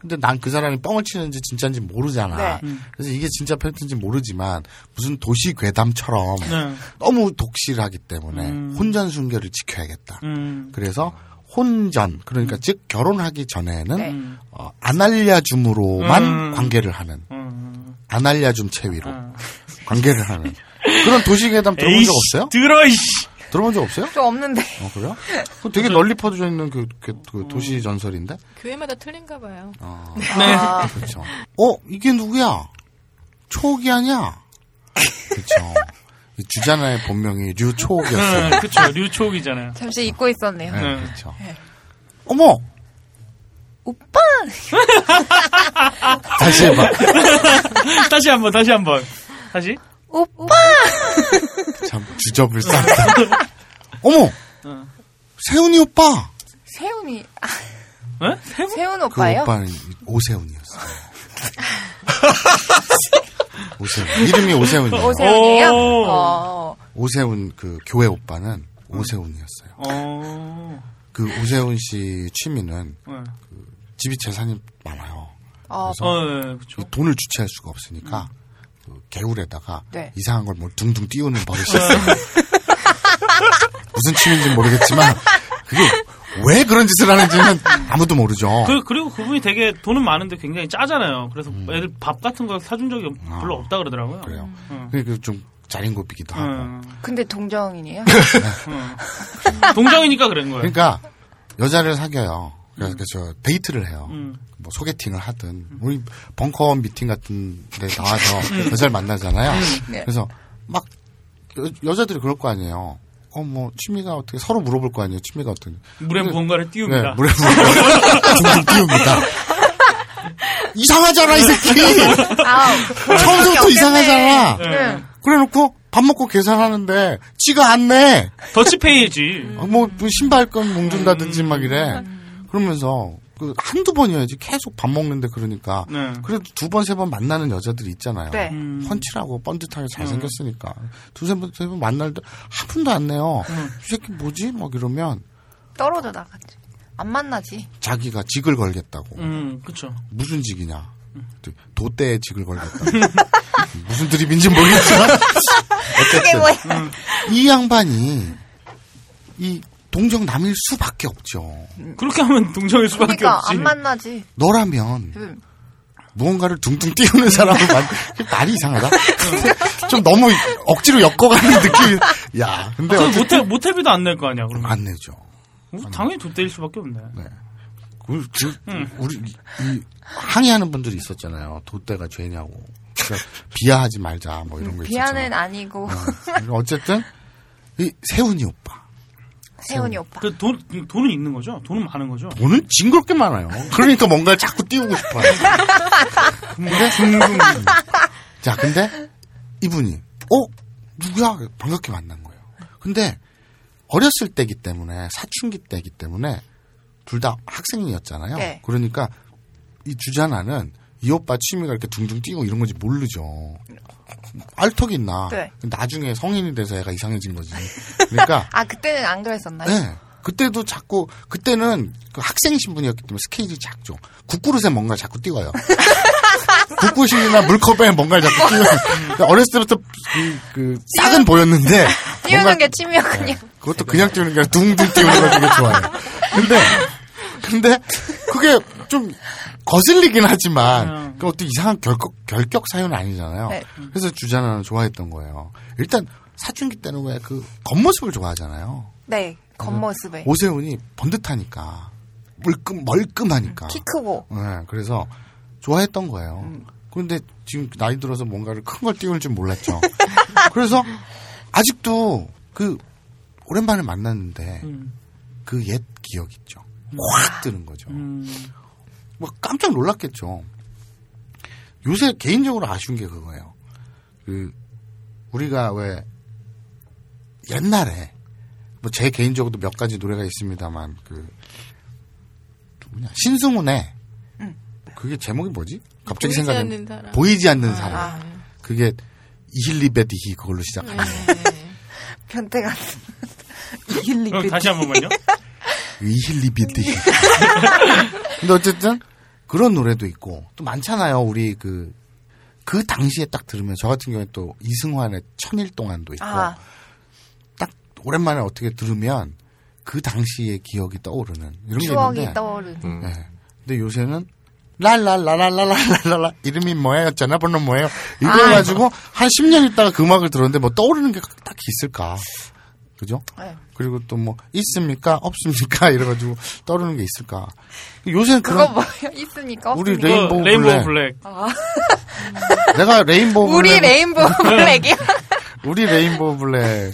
근데 난 그 사람이 뻥을 치는지 진짜인지 모르잖아. 네. 그래서 이게 진짜 팩트인지 모르지만 무슨 도시 괴담처럼 네. 너무 독실하기 때문에 혼전 순결을 지켜야겠다. 그래서 혼전, 그러니까 즉 결혼하기 전에는 네. 안 알려줌으로만 관계를 하는 안 알려줌 채위로 관계를 하는 그런 도시 괴담 들어본 적 없어요? 들어본 적 없어요? 저 없는데. 그래요? 그 되게 널리 퍼져 있는 그 도시 전설인데? 교회마다 틀린가 봐요. 네. 그렇죠. 이게 누구야? 초옥이 아니야? 그렇죠. 주자나의 본명이 류초옥이었어요. 네, 그렇죠. 류초옥이잖아요. 잠시 잊고 있었네요. 네, 그렇죠. 네. 어머! 오빠! 다시 해봐. 다시 한번. 다시? 오빠! 참 주접을 쌓다. 어머! 세훈이 오빠! 세훈이... 네? 세훈 오빠요? 그 오빠는 오세훈이었어요. 오세훈. 이름이 오세훈이에요. 오세훈이에요? 오세훈 그 교회 오빠는 오세훈이었어요. 그 오세훈 씨 취미는 그 집이 재산이 많아요. 그래서 네, 그쵸. 돈을 주체할 수가 없으니까 그 개울에다가 네. 이상한 걸 뭐 둥둥 띄우는 버릇이었어요. 무슨 취미인지 모르겠지만 그게 왜 그런 짓을 하는지는 아무도 모르죠. 그리고 그분이 되게 돈은 많은데 굉장히 짜잖아요. 그래서 애들 밥 같은 걸 사준 적이 별로 없다 그러더라고요. 그래요. 그러니까 좀 자린고비기도 하고. 근데 동정인이에요? 동정이니까 그런 거예요. 그러니까 여자를 사귀어요. 그래서 데이트를 해요. 뭐 소개팅을 하든 우리 벙커 미팅 같은 데 나와서 여자를 만나잖아요. 네. 그래서 막 여자들이 그럴 거 아니에요. 뭐 취미가 어떻게 서로 물어볼 거 아니에요. 취미가 어떻게 물에 뭔가를 띄웁니다. 네, 물에 뭔가를 띄웁니다. 이상하잖아 이 새끼. 처음부터 이상하잖아. 네. 그래놓고 밥 먹고 계산하는데 지가 안 내. 더치페이지. 뭐 신발끈 뭉준다든지 막 이래. 그러면서 그 한두 번이어야지 계속 밥 먹는데 그러니까 네. 그래도 두 번 세 번 만나는 여자들이 있잖아요. 네. 펀치라고 뻔듯하게 잘생겼으니까 두세 번 세 번 만날 때 한 푼도 안 내요. 이 새끼 뭐지? 막 이러면 떨어져 나가지. 안 만나지. 자기가 직을 걸겠다고. 그렇죠. 무슨 직이냐? 도대에 직을 걸겠다고. 무슨 드립인지 모르겠지만 어쨌든 뭐야. 이 양반이 이 동정남일 수밖에 없죠. 그렇게 하면 동정일 수밖에 그러니까 없지. 그러니까 안 만나지. 너라면 무언가를 둥둥 띄우는 사람은 말이 이상하다. 좀 너무 억지로 엮어가는 느낌. 야, 근데 모텔비도 안 낼 거 아니야? 그러면 안 내죠. 당연히 돗대일 수밖에 없네. 네. 우리 이 항의하는 분들이 있었잖아요. 돗대가 죄냐고. 그러니까 비하하지 말자. 뭐 이런 거 있었잖아요. 비하는 아니고. 어쨌든 이 세훈이 오빠. 세훈이 오빠. 그 돈은 있는 거죠? 돈은 많은 거죠? 돈은 징그럽게 많아요. 그러니까 뭔가를 자꾸 띄우고 싶어요. 근데 자, 근데 이분이 누구야? 반갑게 만난 거예요. 근데 어렸을 때기 때문에 사춘기 때기 때문에 둘 다 학생이었잖아요. 네. 그러니까 이 주자나는 이 오빠 취미가 이렇게 둥둥 띄고 이런 건지 모르죠. 알턱이 있나. 네. 나중에 성인이 돼서 애가 이상해진 거지. 그러니까. 그때는 안 그랬었나요? 네. 그때도 자꾸, 그때는 그 학생 신분이었기 때문에 스케일이 작죠. 국그릇에 뭔가 자꾸 띄워요. 국그릇이나 물컵에 뭔가를 자꾸 띄워요. 어렸을 때부터 그 싹은 보였는데. 띄우는 뭔가, 게 취미였군요. 네. 그것도 그냥 띄우는 게 아니라 둥둥 띄우는 걸 되게 좋아해요. 근데 그게 좀 거슬리긴 하지만 그 어떤 이상한 결격 사유는 아니잖아요. 네. 그래서 주자나는 좋아했던 거예요. 일단 사춘기 때는 왜 그 겉모습을 좋아하잖아요. 네, 겉모습에 오세훈이 번듯하니까 멀끔하니까 키 크고. 네, 그래서 좋아했던 거예요. 그런데 지금 나이 들어서 뭔가를 큰 걸 띄울 줄 몰랐죠. 그래서 아직도 그 오랜만에 만났는데 그 옛 기억 있죠. 확 뜨는 거죠. 막 깜짝 놀랐겠죠. 요새 개인적으로 아쉬운 게 그거예요. 그 우리가 왜 옛날에 뭐 제 개인적으로도 몇 가지 노래가 있습니다만 그 누구냐 신승훈의 그게 제목이 뭐지? 갑자기 생각나는 보이지 않는 사람. 그게 이힐리베디히 그걸로 시작하는. 변태 같은. 이힐리베디. 다시 한 번만요. 위힐리빌딩. 근데 어쨌든 그런 노래도 있고 또 많잖아요. 우리 그 당시에 딱 들으면 저 같은 경우에 또 이승환의 천일동안도 있고 아. 딱 오랜만에 어떻게 들으면 그 당시의 기억이 떠오르는 이런 추억이 게 있는데 떠오르는. 네. 근데 요새는 랄랄랄랄랄랄랄라 이름이 뭐였잖아 번호 뭐예요 이거 아, 가지고 이거. 한 10년 있다가 그 음악을 들었는데 뭐 떠오르는 게 딱히 있을까 그죠? 네. 그리고 또 뭐 있습니까 없습니까 이래가지고 떠오르는 게 있을까 요새는 그거 뭐예요 있습니까 우리 레인보우 블랙 아. 내가 레인보우 블랙 우리 레인보우 블랙이야 우리 레인보우 블랙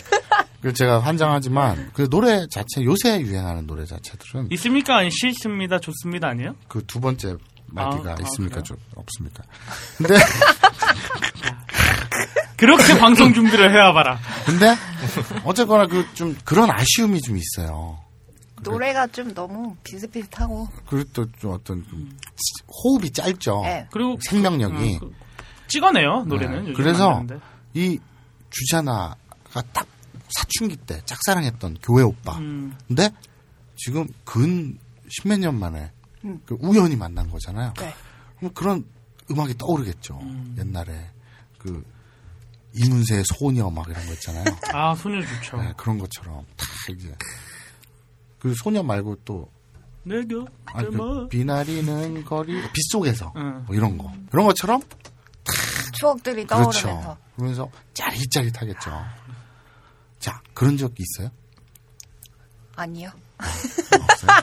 제가 환장하지만 그 노래 자체 요새 유행하는 노래 자체들은 있습니까 아니 싫습니다 좋습니다 아니에요 그 두 번째 마디가 아, 있습니까? 좀 없습니까? 근데 그렇게 방송 준비를 해와봐라. 근데 어쨌거나 그 좀 그런 아쉬움이 좀 있어요. 노래가 좀 너무 비슷비슷하고. 그리고 또 좀 어떤 좀 호흡이 짧죠. 네. 그리고 생명력이 찍어내요 노래는. 네. 그래서 이 주찬아가 딱 사춘기 때 짝사랑했던 교회 오빠. 근데 지금 근 십몇 년 만에. 그 우연히 만난 거잖아요. 네. 그럼 그런 음악이 떠오르겠죠. 옛날에 그 이문세 소녀 막 이런 거 있잖아요. 아 소녀 좋죠. 네, 그런 것처럼 다 이제 그 소녀 말고 또 내겨 그 비나리는 거리 빗속에서 뭐 이런 거 이런 것처럼 다 추억들이 떠오르면서 그렇죠. 그러면서 짜릿짜릿하겠죠. 자 그런 적 있어요? 아니요. 없어요?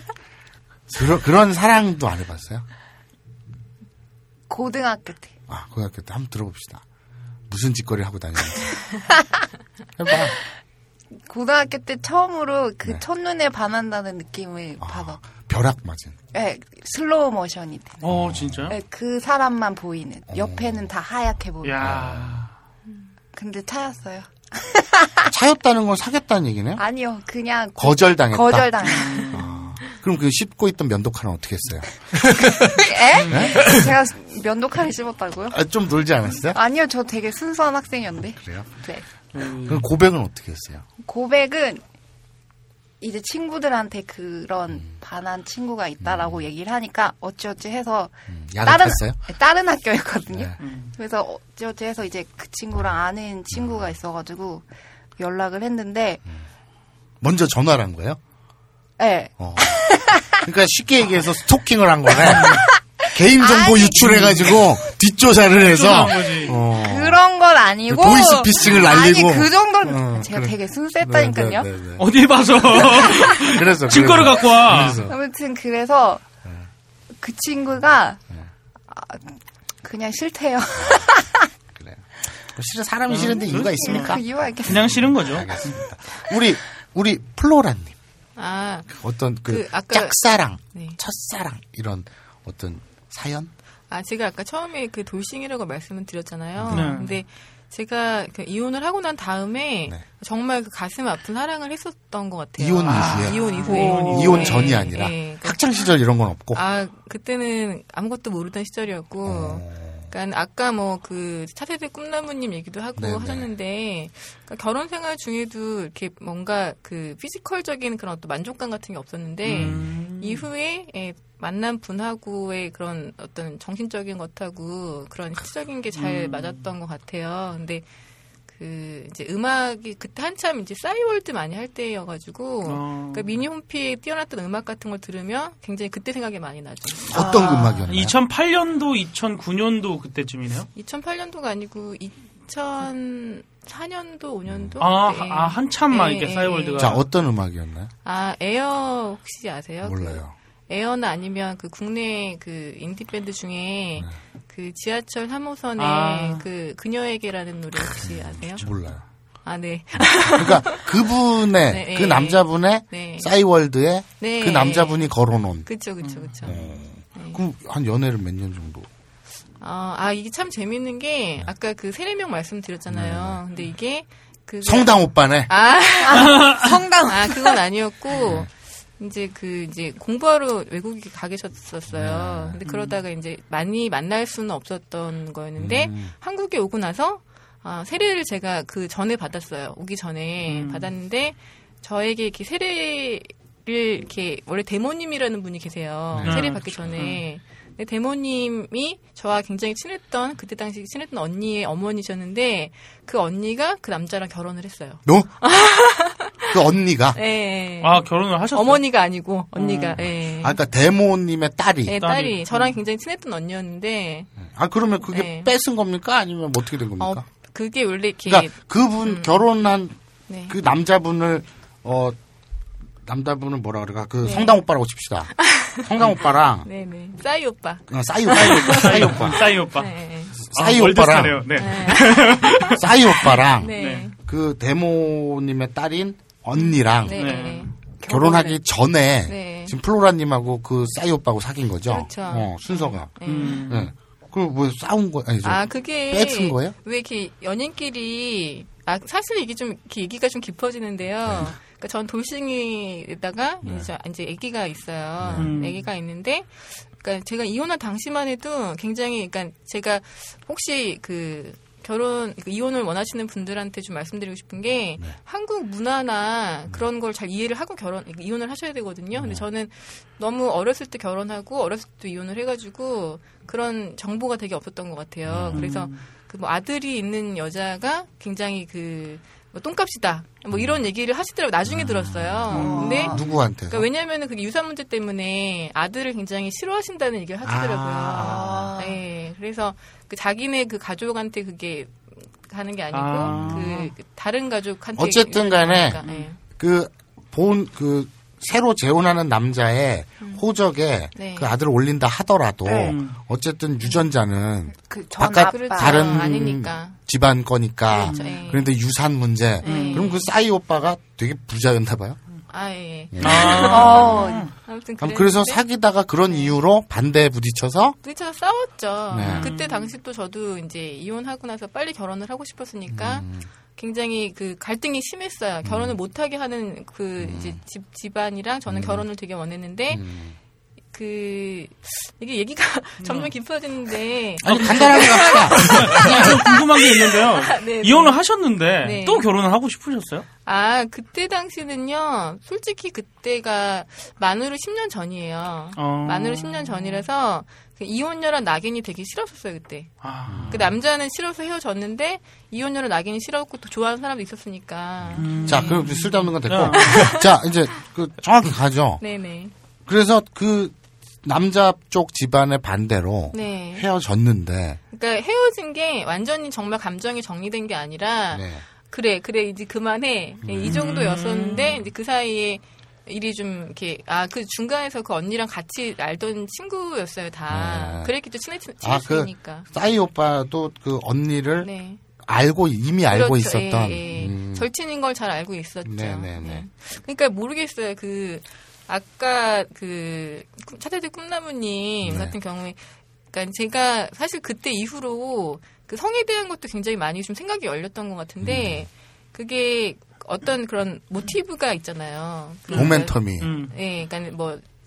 그런 사랑도 안 해봤어요? 고등학교 때. 아, 고등학교 때. 한번 들어봅시다. 무슨 짓거리를 하고 다녔는지. 해봐. 고등학교 때 처음으로 그 네. 첫눈에 반한다는 느낌을 아, 받아. 벼락 맞은? 네, 슬로우 모션이 돼. 어, 진짜요? 네, 그 사람만 보이는. 옆에는 다 하얗게 보이는. 야. 근데 차였어요. 차였다는 건 사겠다는 얘기네요? 아니요, 그냥. 거절당했다. 거절당했다. 그럼 그 씹고 있던 면도칼은 어떻게 했어요? 에? 네? 제가 면도칼을 씹었다고요? 아, 좀 놀지 않았어요? 아니요, 저 되게 순수한 학생이었는데. 그래요? 네. 그럼 고백은 어떻게 했어요? 고백은 이제 친구들한테 그런 반한 친구가 있다라고 얘기를 하니까 어찌어찌 해서 다른 학교였거든요. 네. 그래서 어찌어찌 해서 이제 그 친구랑 아는 친구가 있어가지고 연락을 했는데 먼저 전화를 한 거예요? 네. 그러니까 쉽게 얘기해서 스토킹을 한 거네. 개인정보 유출해가지고 뒷조사를 해서. 그런 건 아니고. 보이스피싱을 날리고. 아니, 그 정도는. 제가 그래. 되게 순수했다니까요. 네. 어디 봐서. 그래서. 증거를 갖고 와. 아무튼 그래서 네. 그 친구가 아, 그냥 싫대요. 그래요. 싫은 사람이 싫은데 이유가 있습니까? 그 이유가 있겠습니까? 그냥 싫은 거죠. 알겠습니다. 우리 플로라님. 아, 어떤 짝사랑, 네. 첫사랑 이런 어떤 사연? 아, 제가 아까 처음에 그 돌싱이라고 말씀을 드렸잖아요. 네. 근데 제가 그 이혼을 하고 난 다음에 네. 정말 그 가슴 아픈 사랑을 했었던 것 같아요. 이혼 이후에? 이혼 이후에. 이혼 전이 아니라? 네. 학창 시절 이런 건 없고? 아, 그때는 아무것도 모르던 시절이었고 그러니까 아까 뭐 그 차세대 꿈나무님 얘기도 하고 네네. 하셨는데 그러니까 결혼 생활 중에도 이렇게 뭔가 그 피지컬적인 그런 어떤 만족감 같은 게 없었는데 이후에 만난 분하고의 그런 어떤 정신적인 것하고 그런 시적인 게 잘 맞았던 것 같아요. 근데 그 이제 음악이 그때 한참 이제 싸이월드 많이 할 때여가지고 그러니까 미니 홈피에 뛰어났던 음악 같은 걸 들으면 굉장히 그때 생각이 많이 나죠. 어떤 음악이었나요? 2008년도, 2009년도 그때쯤이네요. 2008년도가 아니고 2004년도, 5년도. 아 한참 막 이게 싸이월드가. 자 어떤 음악이었나요? 아 에어 혹시 아세요? 몰라요. 에어나 아니면 그 국내 그 인디 밴드 중에 그 지하철 3호선에 그 그녀에게라는 노래 혹시 아세요? 몰라요. 아 네. 그러니까 그분의 네, 그 남자분의 네. 싸이월드에 네. 그 남자분이 걸어놓은. 그렇죠. 네. 그럼 한 연애를 몇 년 정도? 아 이게 참 재밌는 게 네. 아까 그 세례명 말씀드렸잖아요. 네. 근데 이게 그 성당 오빠네. 성당. 아 그건 아니었고. 네. 이제 공부하러 외국에 가 계셨었어요. 근데 그러다가 이제 많이 만날 수는 없었던 거였는데 한국에 오고 나서 세례를 제가 그 전에 받았어요. 오기 전에 받았는데 저에게 이렇게 세례 이렇게 원래 대모님이라는 분이 계세요. 네. 세례 받기 전에. 근데 대모님이 저와 굉장히 친했던, 그때 당시 친했던 언니의 어머니셨는데 그 언니가 그 남자랑 결혼을 했어요. 너? 그 언니가? 네. 아, 결혼을 하셨어요? 어머니가 아니고 언니가. 네. 아, 그러니까 대모님의 딸이? 네, 딸이. 저랑 굉장히 친했던 언니였는데. 아, 그러면 그게 네. 뺏은 겁니까? 아니면 어떻게 된 겁니까? 그게 원래 이렇게. 그러니까 그분 결혼한 네. 그 남자분을 남자분은 뭐라 그럴까? 그 네. 성당 오빠라고 칩시다. 성당 오빠랑 네네 싸이 오빠. 싸이 오빠. 싸이 오빠. 싸이 오빠. 싸이 오빠랑. 네. 싸이 오빠랑 네. 그 대모님의 딸인 언니랑 네. 결혼하기 전에 네. 지금 플로라님하고 그 싸이 오빠하고 사귄 거죠. 그렇죠. 순서가. 네. 그럼 뭐 싸운 거 아니죠? 아 그게 뺏은 거예요? 왜 이렇게 연인끼리 아 사실 이게 좀 얘기가 좀 깊어지는데요. 네. 그러니까 전 돌싱이에다가 네. 이제 아기가 있어요. 아기가 있는데, 그러니까 제가 이혼한 당시만 해도 굉장히, 그러니까 제가 혹시 그 이혼을 원하시는 분들한테 좀 말씀드리고 싶은 게 네. 한국 문화나 그런 걸 잘 이해를 하고 이혼을 하셔야 되거든요. 근데 저는 너무 어렸을 때 결혼하고 어렸을 때 이혼을 해가지고 그런 정보가 되게 없었던 것 같아요. 그래서 그 뭐 아들이 있는 여자가 굉장히 그 뭐 똥값이다. 뭐 이런 얘기를 하시더라고요. 나중에 들었어요. 근데 누구한테? 그러니까 왜냐하면은 그게 유산 문제 때문에 아들을 굉장히 싫어하신다는 얘기를 하시더라고요. 네, 그래서 그 자기네 그 가족한테 그게 가는 게 아니고 그 다른 가족한테. 어쨌든간에 그 본 그 새로 재혼하는 남자의 호적에 네. 그 아들을 올린다 하더라도 어쨌든 유전자는 그 바깥 그렇죠. 다른 아니니까. 집안 거니까 그렇죠. 그런데 유산 문제 그럼 그 싸이 오빠가 되게 부자였나 봐요. 아예. 아무튼 그래서 사귀다가 그런 이유로 반대에 부딪혀서 싸웠죠. 네. 그때 당시 또 저도 이제 이혼하고 나서 빨리 결혼을 하고 싶었으니까. 굉장히 그 갈등이 심했어요. 결혼을 못하게 하는 그 이제 집안이랑 저는 결혼을 되게 원했는데 그 이게 얘기가 점점 깊어지는데 아니 간단하게 갑시다. 좀 궁금한 게 있는데요. 네, 이혼을 하셨는데 네. 또 결혼을 하고 싶으셨어요? 아 그때 당시는요. 솔직히 그때가 만으로 10년 전이에요. 만으로 10년 전이라서 그 이혼녀랑 낙인이 되게 싫었었어요 그때. 그 남자는 싫어서 헤어졌는데 이혼녀랑 낙인이 싫었고 또 좋아하는 사람도 있었으니까. 자 그럼 쓸데없는 건 됐고. 자 이제 그 정확히 가죠. 네네. 그래서 그 남자 쪽 집안의 반대로 네. 헤어졌는데. 그러니까 헤어진 게 완전히 정말 감정이 정리된 게 아니라 네. 그래 이제 그만해 이 정도였었는데 이제 그 사이에 일이 좀 이렇게 그 중간에서 그 언니랑 같이 알던 친구였어요 다. 네. 그랬기 또 친했으니까. 그 싸이 오빠도 그 언니를 네. 이미 알고 그렇죠. 있었던 예. 절친인 걸 잘 알고 있었죠. 네. 그러니까 모르겠어요 그. 아까 그 차세대 꿈나무님 네. 같은 경우에, 그러니까 제가 사실 그때 이후로 그 성에 대한 것도 굉장히 많이 좀 생각이 열렸던 것 같은데 그게 어떤 그런 모티브가 있잖아요. 모멘텀이. 네, 그러니까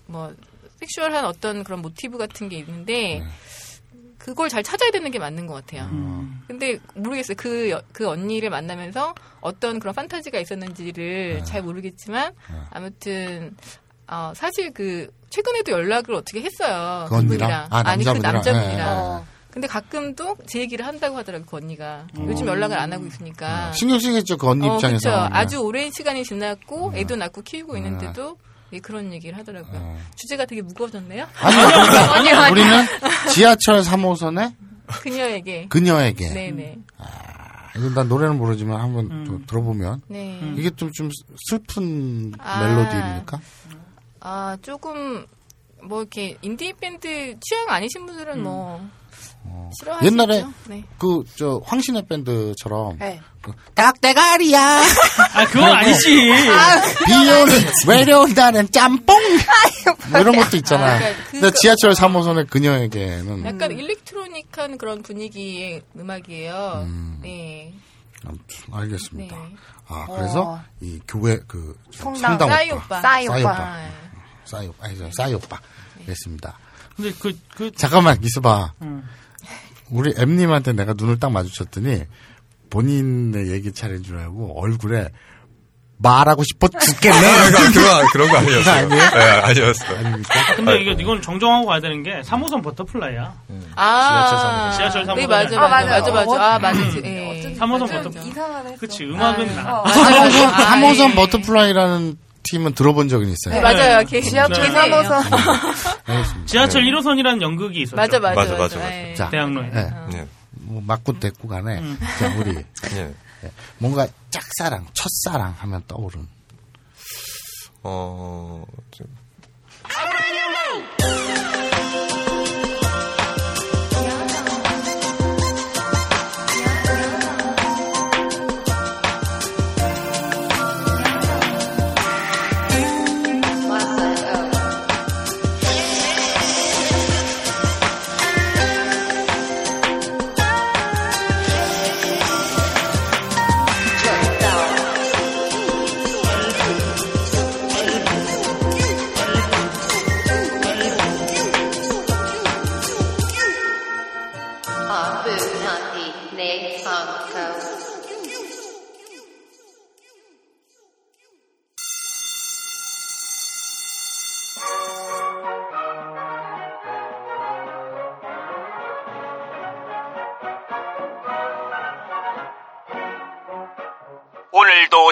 뭐 섹슈얼한 어떤 그런 모티브 같은 게 있는데 그걸 잘 찾아야 되는 게 맞는 것 같아요. 근데 모르겠어요. 그 언니를 만나면서 어떤 그런 판타지가 있었는지를 잘 모르겠지만 아무튼. 사실 그 최근에도 연락을 어떻게 했어요. 그 언니랑? 남자분이랑. 예. 근데 가끔 또 제 얘기를 한다고 하더라고요. 그 언니가. 요즘 연락을 안 하고 있으니까. 신경 쓰겠죠. 그 언니 입장에서. 그렇죠. 아주 오랜 시간이 지났고 애도 낳고 키우고 있는데도 예, 그런 얘기를 하더라고요. 주제가 되게 무거워졌네요. 아니요. 우리는 지하철 3호선에 그녀에게. 네네. 난 노래는 모르지만 한번 들어보면. 네. 이게 좀 슬픈 멜로디입니까? 조금, 뭐, 이렇게, 인디밴드 취향 아니신 분들은 싫어하시죠? 옛날에, 네. 황신의 밴드처럼. 네. 닭대가리야! 그건 아니지. 비 오는, 외려온다는 짬뽕! 뭐 이런 것도 있잖아. 그러니까 근데 지하철 3호선의 그녀에게는. 약간 일렉트로닉한 그런 분위기의 음악이에요. 네. 알겠습니다. 네. 그래서, 이 교회, 성당 오빠. 싸이 오빠. 됐습니다. 근데 잠깐만, 있어봐. 우리 M님한테 내가 눈을 딱 마주쳤더니, 본인의 얘기 차례인 줄 알고, 얼굴에 말하고 싶어 죽겠네. 그런 거 아니었어요. 네, 아니었어요. 아닙니까? 근데 이건 정정하고 가야 되는 게 3호선 버터플라이야. 아, 지하철 3호선. 네, 맞아. 3호선 버터플라이. 그치, 음악은 나. 3호선 버터플라이라는 팀은 들어본 적은 있어요. 네, 맞아요. 지하철 3호선. 지하철 1호선이라는 연극이 있었죠. 맞아. 대학로에. 네. 뭐 막군 데리고 가네. 자, 우리. 뭔가 짝사랑, 첫사랑 하면 떠오른. 오늘도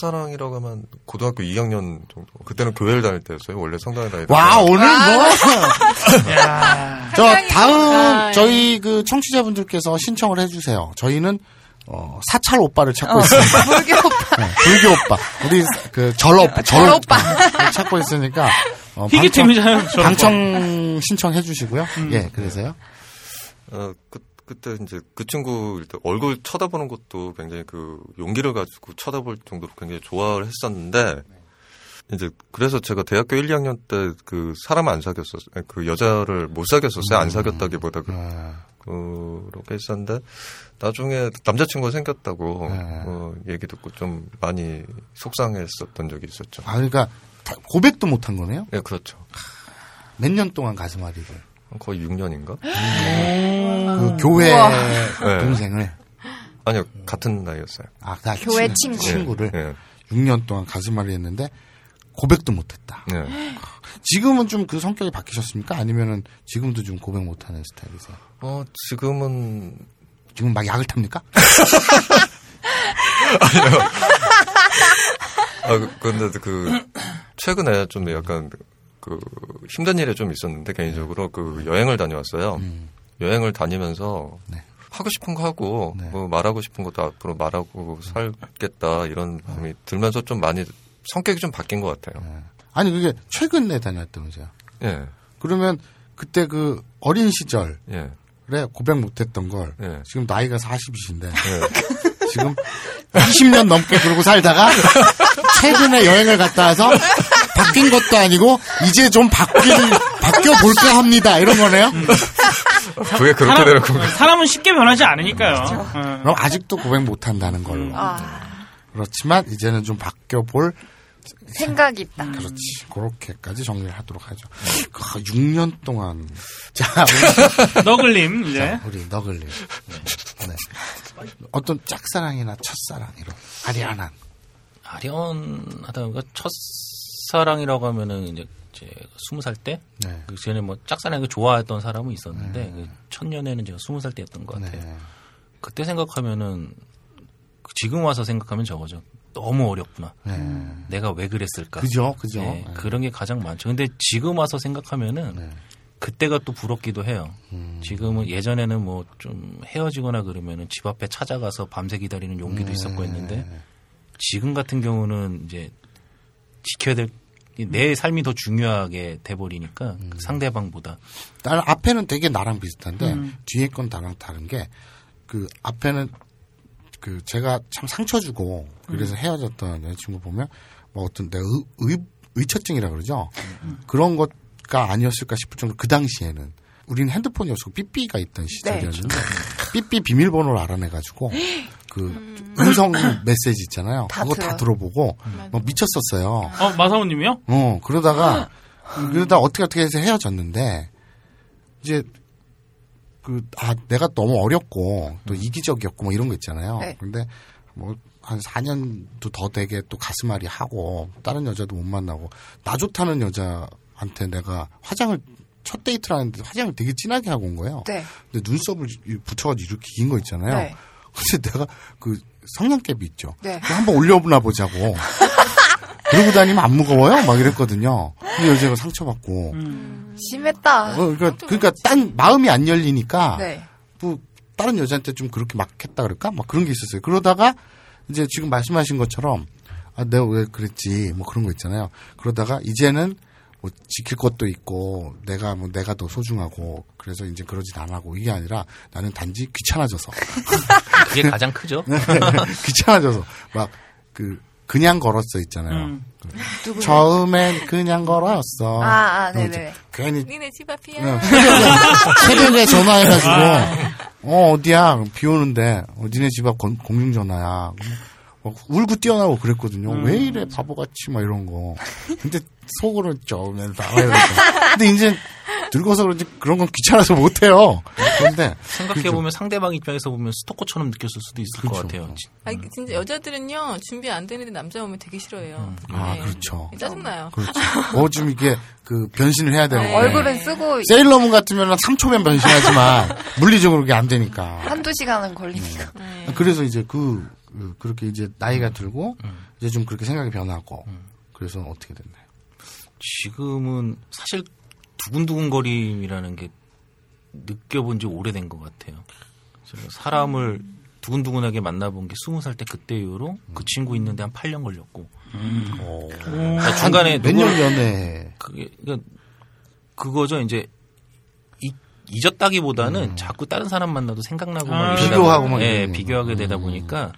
사랑이라고 하면 고등학교 2학년 정도. 그때는 교회를 다닐 때였어요. 원래 성당에 다닐 때. 와, 오늘 뭐. 저 다음 저희 그 청취자분들께서 신청을 해주세요. 저희는 사찰 오빠를 찾고 있습니다. 불교 오빠. 네, 불교 오빠. 우리 그 절 오빠 찾고 있으니까 방청 신청해 주시고요. 예, 그래서요. 그때 이제 그 친구 일단 얼굴 쳐다보는 것도 굉장히 그 용기를 가지고 쳐다볼 정도로 굉장히 좋아를 했었는데 이제 그래서 제가 대학교 1, 2학년 때 그 사람 안 사귀었어요. 그 여자를 못 사귀었었어요. 안 사귀었다기보다 그렇게 했었는데 나중에 남자친구가 생겼다고 얘기 듣고 좀 많이 속상했었던 적이 있었죠. 아, 그러니까 고백도 못한 거네요? 네, 그렇죠. 몇 년 동안 가슴앓이를. 거의 6년인가? 그 교회 동생을? 아니요, 같은 나이였어요. 아, 교회 친구를? 네. 6년 동안 가슴앓이 했는데, 고백도 못했다. 네. 지금은 좀 그 성격이 바뀌셨습니까? 아니면은 지금도 좀 고백 못하는 스타일이세요? 지금 막 약을 탑니까? 아니요. 근데 최근에 좀 약간 힘든 일이 좀 있었는데 개인적으로 여행을 다녀왔어요. 여행을 다니면서 네. 하고 싶은 거 하고 네. 뭐 말하고 싶은 것도 앞으로 말하고 살겠다 이런 마음이 들면서 좀 많이 성격이 좀 바뀐 것 같아요. 네. 아니 그게 최근에 다녔던 거죠. 예. 그러면 그때 어린 시절에 예. 고백 못했던 걸 예. 지금 나이가 40이신데 예. 지금 20년 넘게 그러고 살다가 최근에 여행을 갔다 와서 바뀐 것도 아니고 이제 좀 바뀌어볼까 합니다. 이런 거네요. 그게 그렇게 되는 거예요. 사람은 쉽게 변하지 않으니까요. 그렇죠. 그럼 아직도 고백 못한다는 걸로. 그렇지만 이제는 좀 바뀌어볼 생각이 있다. 그렇지. 그렇게까지 정리를 하도록 하죠. 6년 동안. 자, 너글님 이제. 자, 우리 너글님. 네. 네. 어떤 짝사랑이나 첫사랑 이런 아련한. 아련하다는 거 첫사랑이라고 하면은 이제 제가 20살 때. 네. 그 전에 뭐 짝사랑을 좋아했던 사람은 있었는데 네. 첫 연애는 제가 20살 때였던 것 같아요. 네. 그때 생각하면은 지금 와서 생각하면 저거죠. 너무 어렵구나. 내가 왜 그랬을까. 그죠. 네, 그런 게 가장 많죠. 근데 지금 와서 생각하면은 그때가 또 부럽기도 해요. 지금은 예전에는 뭐 좀 헤어지거나 그러면은 집 앞에 찾아가서 밤새 기다리는 용기도 있었고 했는데 지금 같은 경우는 이제 지켜야 될 내 삶이 더 중요하게 돼버리니까 상대방보다. 앞에는 되게 나랑 비슷한데 뒤에 건 나랑 다른 게 앞에는. 제가 참 상처 주고 그래서 헤어졌던 여자친구 보면 뭐 어떤 의처증이라 그러죠. 그런 것가 아니었을까 싶을 정도로 그 당시에는 우리는 핸드폰이 없고 삐삐가 있던 시절이었는데 네. 삐삐 비밀번호를 알아내가지고 음성 메시지 있잖아요. 그거 다 들어보고 뭐 미쳤었어요. 마사오님이요? 그러다가 어떻게 해서 헤어졌는데 이제. 내가 너무 어렵고, 또 이기적이었고, 뭐 이런 거 있잖아요. 네. 근데, 한 4년도 더 되게 또 가슴앓이 하고, 다른 여자도 못 만나고, 나 좋다는 여자한테 내가 첫 데이트를 하는데 화장을 되게 진하게 하고 온 거예요. 네. 근데 눈썹을 붙여가지고 이렇게 긴 거 있잖아요. 네. 근데 내가 성냥개비 있죠. 네. 한번 올려보나 보자고. 그러고 다니면 안 무거워요? 막 이랬거든요. 근데 여자가 상처받고. 심했다. 그러니까 딴 마음이 안 열리니까. 네. 다른 여자한테 좀 그렇게 막 했다 그럴까? 막 그런 게 있었어요. 그러다가 이제 지금 말씀하신 것처럼 내가 왜 그랬지? 뭐 그런 거 있잖아요. 그러다가 이제는 뭐 지킬 것도 있고 내가 더 소중하고 그래서 이제 그러진 안 하고 이게 아니라 나는 단지 귀찮아져서. 그게 가장 크죠? 귀찮아져서 막 그냥 걸었어 있잖아요. 처음엔 그냥 걸었어. 네네. 괜히 니네 집 앞이야. 새벽에 전화해가지고 어디야? 비 오는데 니네 집 앞 공중 전화야. 막 울고 뛰어나고 그랬거든요. 왜 이래 바보같이 막 이런 거. 근데 속으로는 처음엔 근데 이제 늙어서 그런지 그런 건 귀찮아서 못해요. 그런데 생각해보면 상대방 입장에서 보면 스토커처럼 느꼈을 수도 있을 그렇죠. 것 같아요. 아니, 진짜 여자들은요. 준비 안 되는데 남자 오면 되게 싫어해요. 네. 그렇죠. 짜증나요. 그렇죠. 요즘 이게 변신을 해야 되는 거예요. 얼굴은 쓰고. 세일러문 같으면 3초면 변신하지만 물리적으로 그게 안 되니까. 한두 시간은 걸리니까. 그래서 이제 그렇게 이제 나이가 들고 이제 좀 그렇게 생각이 변하고 그래서 어떻게 됐나요? 지금은 사실 두근두근거림이라는 게 느껴본 지 오래된 것 같아요. 사람을 두근두근하게 만나본 게 20살 때 그때 이후로 그 친구 있는데 한 8년 걸렸고. 그러니까 중간에 몇 년 연애. 그거죠. 이제 잊었다기보다는 자꾸 다른 사람 만나도 생각나고 막 비교하고 막 비교하게 되다 보니까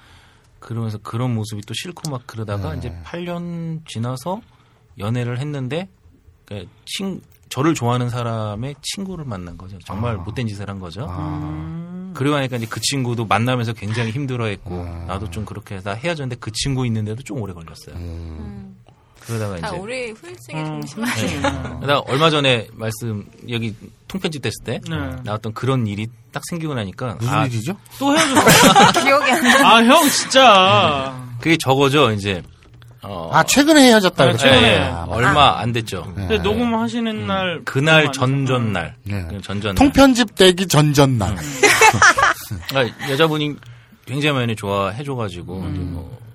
그러면서 그런 모습이 또 싫고 막 그러다가 이제 8년 지나서 연애를 했는데 그러니까 저를 좋아하는 사람의 친구를 만난 거죠. 정말 못된 짓을 한 거죠. 그러고 나니까 이제 그 친구도 만나면서 굉장히 힘들어했고 나도 좀 그렇게 해서 헤어졌는데 그 친구 있는데도 좀 오래 걸렸어요. 그러다가 이제 우리 후유증이 동심하네요. 그러다가 얼마 전에 여기 통편집 됐을 때 나왔던 그런 일이 딱 생기고 나니까 무슨 일이죠? 또 헤어졌구나. 기억이 안 나. 형 진짜 그게 저거죠. 이제 아, 최근에 헤어졌다고 그랬죠? 네, 네. 아, 얼마 안 됐죠. 네. 근데 녹음하시는 날. 그날 전전날. 네. 전전날. 통편집 되기 전전날. 그러니까 여자분이 굉장히 많이 좋아해줘가지고. 뭐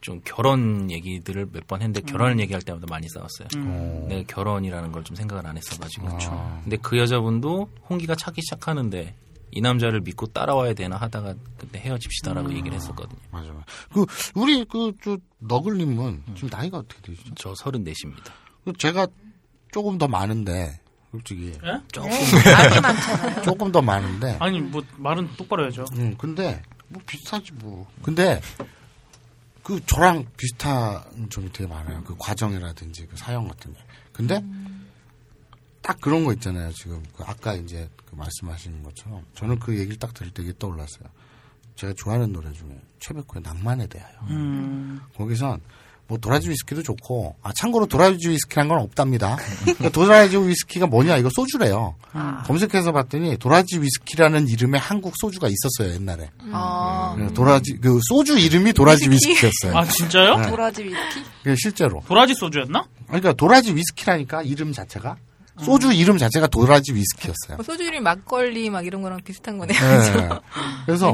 좀 결혼 얘기들을 몇 번 했는데 결혼을 얘기할 때마다 많이 싸웠어요. 내가 결혼이라는 걸 좀 생각을 안 했어가지고. 그렇죠. 근데 그 여자분도 홍기가 차기 시작하는데 이 남자를 믿고 따라와야 되나 하다가 그때 헤어집시다라고 얘기를 했었거든요. 맞아요. 그 우리 그 너글님은 지금 나이가 어떻게 되시죠? 저 34입니다. 제가 조금 더 많은데. 솔직히 에? 조금 많이 많잖아요. 조금 더 많은데. 아니 뭐 말은 똑바로 해야죠. 근데 뭐 비슷하지 뭐. 근데 그 저랑 비슷한 점이 되게 많아요. 그 과정이라든지 그 사연 같은 게. 근데 딱 그런 거 있잖아요. 지금 그 아까 이제 그 말씀하시는 것처럼 저는 그 얘기를 딱 들을 때 이게 떠올랐어요. 제가 좋아하는 노래 중에 최백호의 낭만에 대하여. 거기선 뭐 도라지 위스키도 좋고, 아 참고로 도라지 위스키란 건 없답니다. 그러니까 도라지 위스키가 뭐냐, 이거 소주래요. 검색해서 봤더니 도라지 위스키라는 이름의 한국 소주가 있었어요 옛날에. 도라지 그 소주 이름이 도라지 위스키였어요. 아 진짜요? 네. 도라지 위스키? 그 실제로. 도라지 소주였나? 그러니까 도라지 위스키라니까 이름 자체가. 소주 이름 자체가 도라지 위스키였어요. 소주 이름 막걸리 막 이런 거랑 비슷한 거네요. 네. 그래서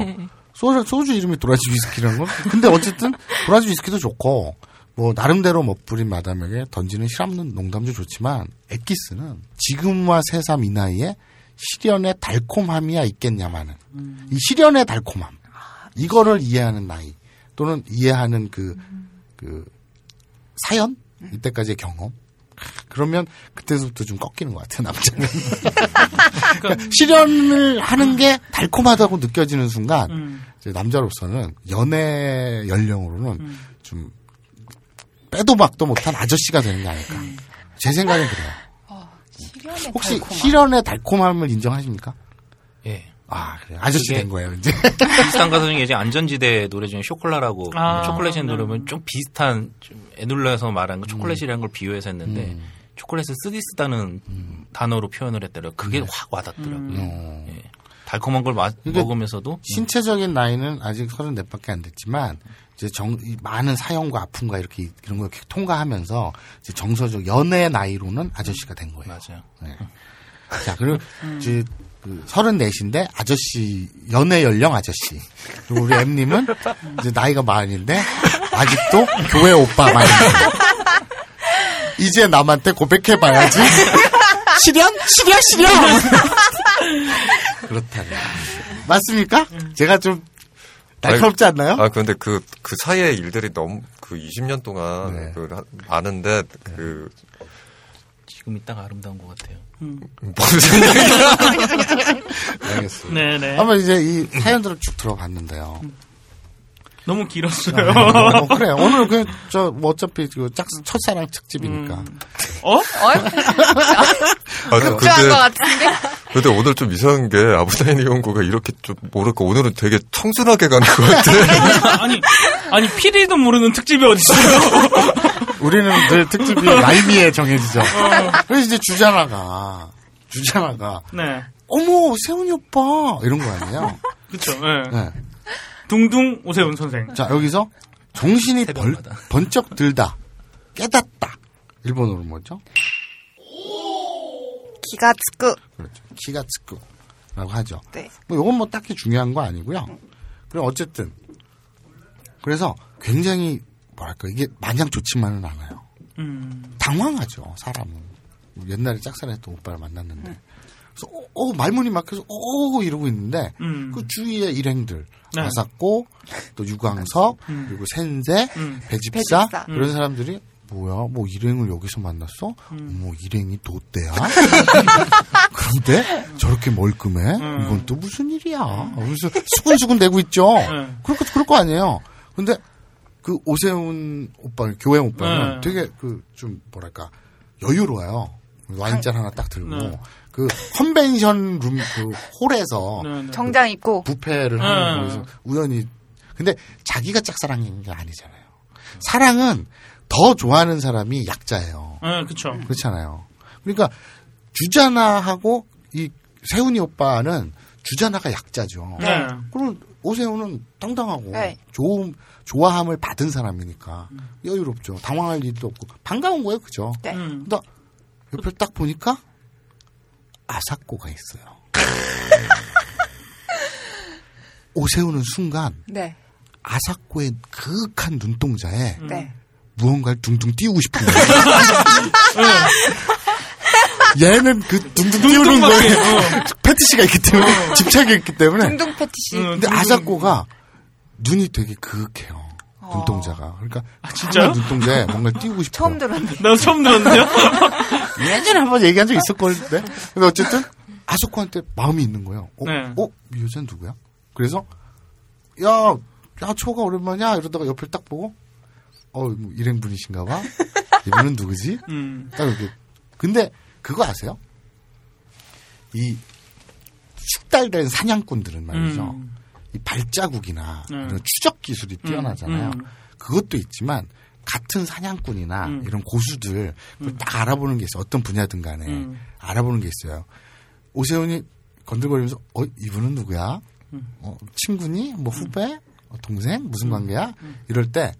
소주 이름이 도라지 위스키라는 건. 근데 어쨌든 도라지 위스키도 좋고 뭐 나름대로 멋부린 마담에게 던지는 실없는 농담도 좋지만 엑기스는 지금과 새삼 이 나이에 시련의 달콤함이야 있겠냐마는 이 시련의 달콤함 이거를 이해하는 나이 또는 이해하는 그 사연 이때까지의 경험. 그러면 그때서부터 좀 꺾이는 것 같아요 남자는. 그러니까 실현을 하는 게 달콤하다고 느껴지는 순간 이제 남자로서는 연애 연령으로는 좀 빼도 박도 못한 아저씨가 되는 게 아닐까. 제 생각엔 그래요. 혹시 실현의 달콤함을 인정하십니까? 예. 아, 그래요. 아저씨 된 거예요, 이제. 비슷한 가사 중에 이제 안전지대 노래 중에 쇼콜라라고, 초콜릿의 노래면 좀 비슷한, 좀 애눌러서 말한 거, 초콜릿이라는 걸 비유해서 했는데, 초콜릿을 쓰디 쓰다는 단어로 표현을 했더라고요. 그게 확 와닿더라고요. 예. 달콤한 걸 먹으면서도. 신체적인 나이는 아직 34밖에 안 됐지만, 이제 많은 사연과 아픔과 이렇게, 이런 걸 이렇게 통과하면서, 이제 정서적, 연애 나이로는 아저씨가 된 거예요. 맞아요. 네. 자, 그리고, 이제, 34인데 아저씨 연애 연령 아저씨. 그리고 우리 M님은 이제 나이가 많은데 아직도 교회 오빠 많이. 이제 남한테 고백해봐야지. 시련. 그렇다네. 맞습니까? 제가 좀 날카롭지 않나요? 아 근데 그 사이의 일들이 너무 20년 동안 네. 많은데 지금 이따가 아름다운 것 같아요. 무슨 생각이야? 알겠어요. 네네. 한번 이제 이 사연들을 쭉 들어봤는데요. 너무 길었어요. 그래. 오늘 뭐 어차피 첫사랑 특집이니까. 어? 급조한 것 같은데? 근데 오늘 좀 이상한 게 아브나이 니홍고가 이렇게 좀 모를까 오늘은 되게 청순하게 가는 것 같아. 아니 PD도 모르는 특집이 어딨어요? 우리는 늘 특집이 라이미에 정해지죠. 그래서 이제 주자나가. 네. 어머, 세훈이 오빠! 이런 거 아니에요? 그쵸, 예. 네. 둥둥 오세훈 선생. 자, 여기서 정신이 번쩍 들다. 깨닫다. 일본어로 뭐죠? 기가츠쿠. 그렇죠. 기가츠쿠라고 하죠. 네. 뭐, 요건 뭐 딱히 중요한 거 아니고요. 그럼 어쨌든. 그래서 굉장히 뭐랄까 이게 마냥 좋지만은 않아요. 당황하죠 사람은. 옛날에 짝사랑했던 오빠를 만났는데, 그래서 말문이 막혀서 이러고 있는데 그 주위의 일행들 아사코 또 유광석 그리고 센세 배집사 이런 사람들이 뭐야 뭐 일행을 여기서 만났어? 뭐 일행이 돗대야? 그런데 저렇게 멀끔해? 이건 또 무슨 일이야? 그래서 수근수근 대고 있죠. 그럴 거 아니에요. 근데 그 오세훈 오빠, 교회 오빠는 되게 좀 뭐랄까 여유로워요. 와인잔 하나 딱 들고 그 컨벤션 룸 그 홀에서 정장 입고 부페를 하는 거에서 우연히. 근데 자기가 짝사랑인 게 아니잖아요. 사랑은 더 좋아하는 사람이 약자예요. 그렇죠. 그렇잖아요. 그러니까 주자나하고 이 세훈이 오빠는 주자나가 약자죠. 네. 그럼 오세훈은 당당하고 네. 좋아함을 받은 사람이니까 여유롭죠. 당황할 일도 없고 반가운 거예요, 그죠? 네. 근데 옆에 딱 보니까 아사코가 있어요. 오세훈은 순간 네. 아사코의 그윽한 눈동자에 네. 무언가를 둥둥 띄우고 싶은 거예요. 얘는 그 둥둥 띄우는 거에 패티시가 있기 때문에 집착이 있기 때문에 둥둥 패티시. 근데 아사코가 눈이 되게 그윽해요. 눈동자가. 그러니까 진짜 눈동자에 뭔가 띄우고 싶어. 처음 들었는데. 나 처음 들었는데요. 예전에 한번 얘기한 적 있을 건데. 근데 어쨌든 아사코한테 마음이 있는 거예요. 네. 이 여자는 누구야? 그래서 야 초가 오랜만이야 이러다가 옆을 딱 보고 뭐 일행분이신가 봐. 이분은 누구지? 딱 이렇게. 근데 그거 아세요? 이 숙달된 사냥꾼들은 말이죠. 이 발자국이나 이런 추적 기술이 뛰어나잖아요. 그것도 있지만 같은 사냥꾼이나 이런 고수들 딱 알아보는 게 있어요. 어떤 분야든 간에 알아보는 게 있어요. 오세훈이 건들거리면서 이분은 누구야? 친구니? 뭐 후배? 동생? 무슨 관계야? 이럴 때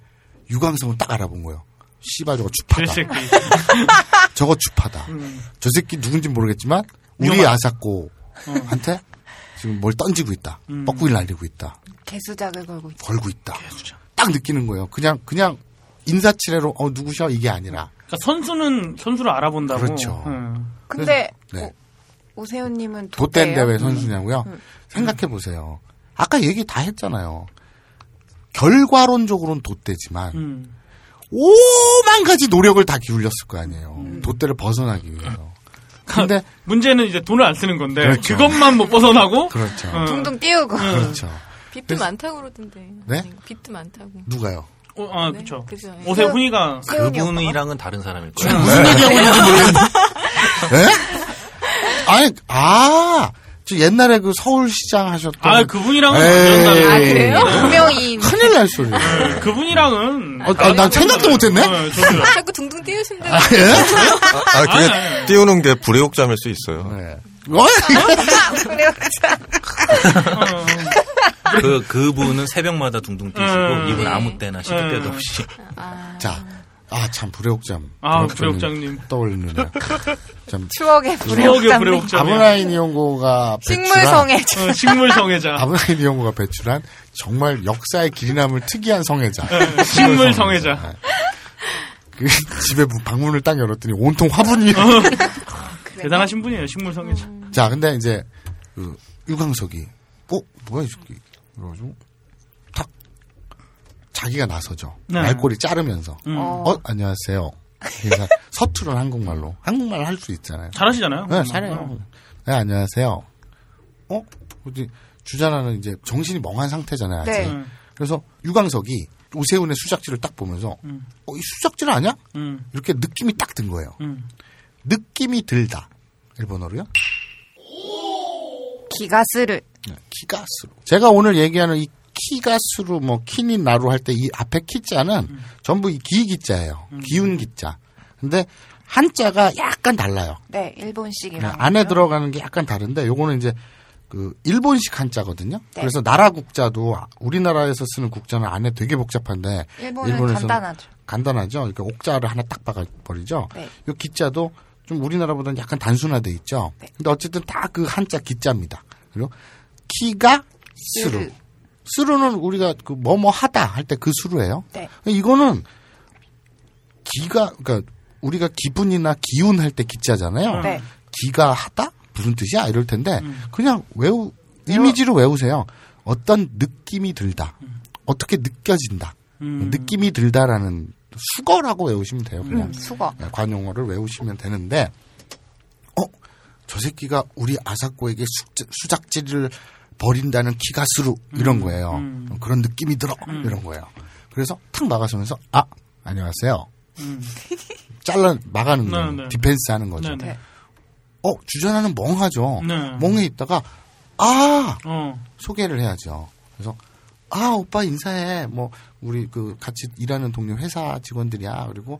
유광석은 딱 알아본 거예요. 씨발 저거 주파다. 저거 주파다. 저 새끼 누군지 모르겠지만 우리 위험한... 아사코한테 지금 뭘 던지고 있다. 뻐꾸기를 날리고 있다. 개수작을 걸고 있다. 개수작. 딱 느끼는 거예요. 그냥 인사치레로 누구셔 이게 아니라. 그러니까 선수를 알아본다고. 그렇죠. 근데 그래서, 네. 오세훈님은 돛댄 대회 선수냐고요? 생각해 보세요. 아까 얘기 다 했잖아요. 결과론적으로는 돛대지만 오만 가지 노력을 다 기울였을 거 아니에요. 돛대를 벗어나기 위해서. 근데 문제는 이제 돈을 안 쓰는 건데 그렇죠. 그것만 못 벗어나고 그렇죠. 둥둥 띄우고. 그렇죠. 빚도 많다고 그러던데. 네? 빚도 많다고. 누가요? 네? 그렇죠. 오세훈이가 그분이랑은 다른 사람일 거예요. 무슨 얘기하고 있는지 모르겠는데. 네? 저 옛날에 그 서울시장 하셨던. 그분이랑은. 그래요? 분명히. 큰일 날 소리야. 그분이랑은. 난 생각도 못했네? 자꾸 둥둥 띄우신데. 그게 띄우는 게 불의옥잠일 수 있어요. 네. 불의옥잠. 그분은 새벽마다 둥둥 띄우시고, 이분 아무 때나 시도 때도 없이. 참 불의옥잠. 불의옥장님 떠올리네요. 참 추억의 불의옥장. 아브나이 니홍고가 식물성애자. 식물성애자. 아브나이 니홍고가 배출한 정말 역사의 길이 남을 특이한 성애자. 식물성애자. 그 집에 방문을 딱 열었더니 온통 화분이. 대단하신 분이에요, 식물성애자. 자, 근데 이제 그 유광석이 뭐야 이 새끼. 그러고 자기가 나서죠. 네. 말꼬리 자르면서. 안녕하세요. 그래서 서투른 한국말로. 한국말 할 수 있잖아요. 잘하시잖아요. 네, 잘해요. 네, 안녕하세요. 주자나는 이제 정신이 멍한 상태잖아요. 아직. 네. 그래서 유광석이 오세훈의 수작질을 딱 보면서 이 수작질 아니야? 이렇게 느낌이 딱 든 거예요. 느낌이 들다. 일본어로요. 기가스루. 네, 기가스루. 제가 오늘 얘기하는 이 키가수로 키니 나루 할 때 이 앞에 키자는 전부 이 기기자예요. 기운 기자. 근데 한자가 약간 달라요. 네, 일본식이랑 안에 들어가는 게 약간 다른데 요거는 이제 그 일본식 한자거든요. 네. 그래서 나라 국자도 우리나라에서 쓰는 국자는 안에 되게 복잡한데 일본은 간단하죠. 그러니까 옥자를 하나 딱 박아버리죠. 네. 요 기자도 좀 우리나라보다는 약간 단순화돼 있죠. 네. 근데 어쨌든 다 그 한자 기자입니다. 그리고 키가 스루. 수루는 우리가 그 뭐뭐 하다 할 때 그 수루예요. 네. 이거는 그러니까 우리가 기분이나 기운 할 때 기자잖아요. 네. 기가 하다 무슨 뜻이야 이럴 텐데 그냥 이미지로 외우세요. 어떤 느낌이 들다, 어떻게 느껴진다, 느낌이 들다라는 수거라고 외우시면 돼요. 그냥 수거. 관용어를 외우시면 되는데, 저 새끼가 우리 아사코에게 수작질을 버린다는 키가스루 이런 거예요. 그런 느낌이 들어 이런 거예요. 그래서 탁 막아서면서 안녕하세요. 잘라 막아는 거예요. 네, 네. 디펜스 하는 거죠. 네, 네. 주전하는 멍하죠. 네. 멍에 있다가 소개를 해야죠. 그래서 아, 오빠 인사해. 뭐, 우리 그 같이 일하는 동료 회사 직원들이야. 그리고,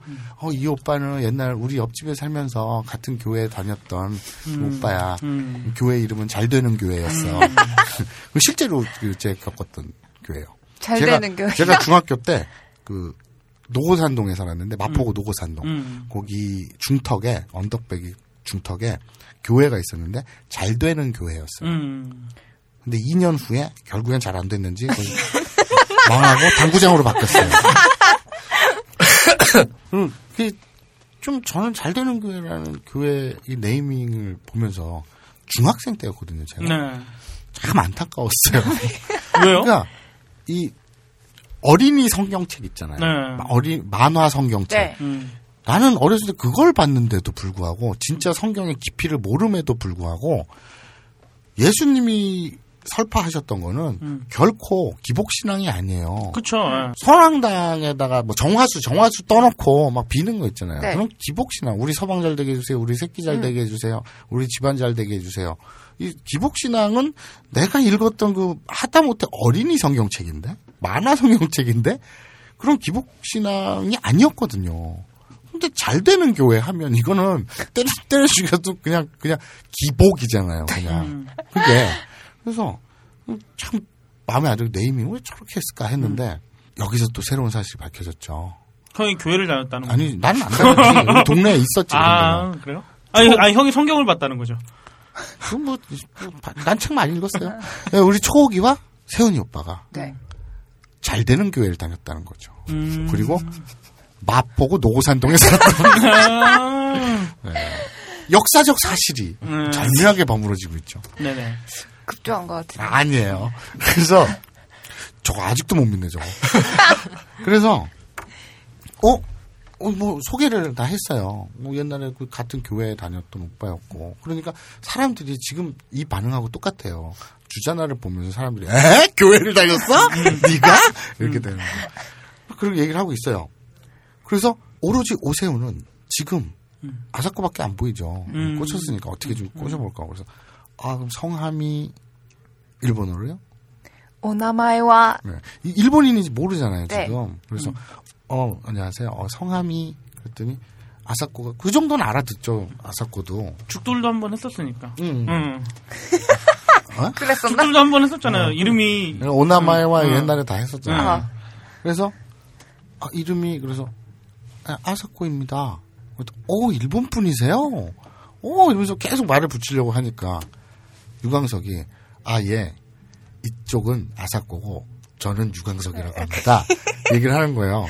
이 오빠는 옛날 우리 옆집에 살면서 같은 교회에 다녔던 그 오빠야. 교회 이름은 잘 되는 교회였어. 실제로 제가 겪었던 교회요. 잘 되는 교회. 제가 중학교 때 그 노고산동에 살았는데, 마포구 노고산동. 거기 중턱에, 언덕배기 중턱에 교회가 있었는데, 잘 되는 교회였어요. 근데 2년 후에 결국엔 잘 안 됐는지 망하고 당구장으로 바뀌었어요. 그게 좀 저는 잘 되는 교회라는 교회의 네이밍을 보면서 중학생 때였거든요, 제가. 네. 참 안타까웠어요. 왜요? 그러니까 이 어린이 성경책 있잖아요. 네. 만화 성경책. 네. 나는 어렸을 때 그걸 봤는데도 불구하고 진짜 성경의 깊이를 모름에도 불구하고 예수님이 설파하셨던 거는 결코 기복신앙이 아니에요. 그쵸. 선왕당에다가 뭐 정화수 떠놓고 막 비는 거 있잖아요. 네. 그럼 기복신앙. 우리 서방 잘 되게 해주세요. 우리 새끼 잘 되게 해주세요. 우리 집안 잘 되게 해주세요. 이 기복신앙은 내가 읽었던 그 하다못해 어린이 성경책인데? 만화 성경책인데? 그런 기복신앙이 아니었거든요. 근데 잘 되는 교회 하면 이거는 때려 죽여도 그냥 기복이잖아요. 그냥. 그게. 그래서 참 마음에 안 들고 네이밍 왜 저렇게 했을까 했는데 여기서 또 새로운 사실이 밝혀졌죠. 형이 교회를 다녔다는 거죠? 아니, 나는 안 다녔지. 우리 동네에 있었지. 아, 그래요? 아니, 형이 성경을 봤다는 거죠? 난 책 많이 읽었어요. 우리 초옥이와 세훈이 오빠가 네. 잘 되는 교회를 다녔다는 거죠. 그리고 마포구 노고산동에 살았던 네. 역사적 사실이 절묘하게 버무러지고 있죠. 네네. 급조한 것 같아요. 아니에요. 그래서 저거 아직도 못 믿네 저거. 그래서 뭐 소개를 다 했어요. 뭐 옛날에 그 같은 교회에 다녔던 오빠였고. 그러니까 사람들이 지금 이 반응하고 똑같아요. 주자나를 보면서 사람들이 에? 교회를 다녔어? 네가? 이렇게 되는 거예요. 그런 얘기를 하고 있어요. 그래서 오로지 오세훈은 지금 아사코밖에 안 보이죠. 꽂혔으니까 어떻게 좀 꽂아볼까. 그래서 아, 그럼 성함이 일본어로요? 오나마이와 네. 일본인인지 모르잖아요, 네. 지금. 그래서 안녕하세요. 성함이 그랬더니 아사코가 그 정도는 알아듣죠. 아사코도. 죽돌도 한번 했었으니까. 어? 그랬었나? 죽돌도 한번 했었잖아요. 이름이 오나마이와 옛날에 다 했었잖아요. 그래서 이름이 그래서 아사코입니다. 일본 분이세요? 이러면서 계속 말을 붙이려고 하니까 유광석이 이쪽은 아사코고 저는 유광석이라고 합니다. 얘기를 하는 거예요.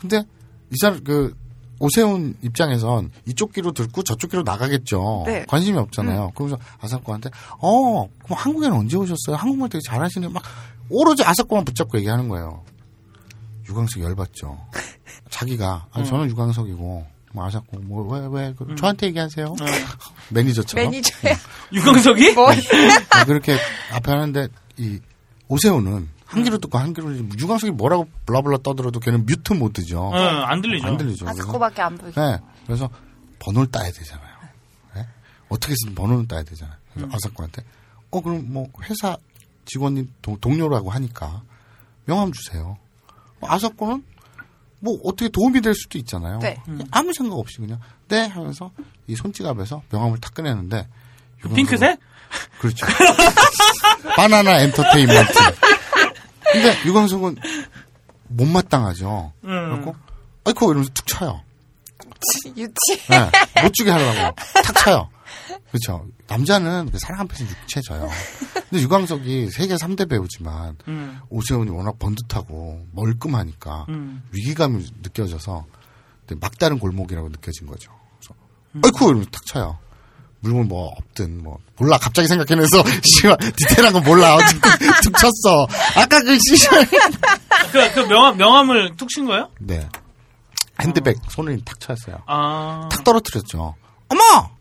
근데 이 사람 그 오세훈 입장에선 이쪽 귀로 듣고 저쪽 귀로 나가겠죠. 네. 관심이 없잖아요. 그러면서 아사코한테 그럼 한국에는 언제 오셨어요? 한국말 되게 잘하시네. 막 오로지 아사코만 붙잡고 얘기하는 거예요. 유광석 열받죠. 자기가 저는 유광석이고. 아사코 저한테 얘기하세요. 매니저처럼. 매니저야. 유광석이? 뭐? 그렇게 앞에 하는데 이 오세훈은 한 귀로 듣고 한 귀로 유광석이 뭐라고 블라블라 떠들어도 걔는 뮤트 모드죠. 안 들리죠. 안 들리죠. 아사코밖에 안 보이죠. 네. 그래서 번호를 따야 되잖아요. 네? 어떻게 해서 번호는 따야 되잖아요. 그래서 아사코한테 그럼 뭐 회사 직원님 동료라고 하니까 명함 주세요. 아사코는 뭐 어떻게 도움이 될 수도 있잖아요. 네. 아무 생각 없이 그냥 네 하면서 이 손지갑에서 명함을 탁 꺼내는데 핑크색? 그렇죠. 바나나 엔터테인먼트. 근데 유광석은 못마땅하죠. 그래갖고 아이쿠 이러면서 툭 쳐요. 유치해. 네, 못 주게 하려고 탁 쳐요. 그렇죠. 남자는 사랑 앞에서 육체져요. 근데 유광석이 세계 3대 배우지만 오세훈이 워낙 번듯하고 멀끔하니까 위기감이 느껴져서 막다른 골목이라고 느껴진 거죠. 그래서 아이쿠 이러면서 탁 쳐요. 물건 뭐 없든 뭐 몰라 갑자기 생각해내서 디테일한 건 몰라 툭 쳤어. 아까 그 명함을 툭 친 거예요? 네. 핸드백 손을 탁 쳤어요. 탁 떨어뜨렸죠. 어머!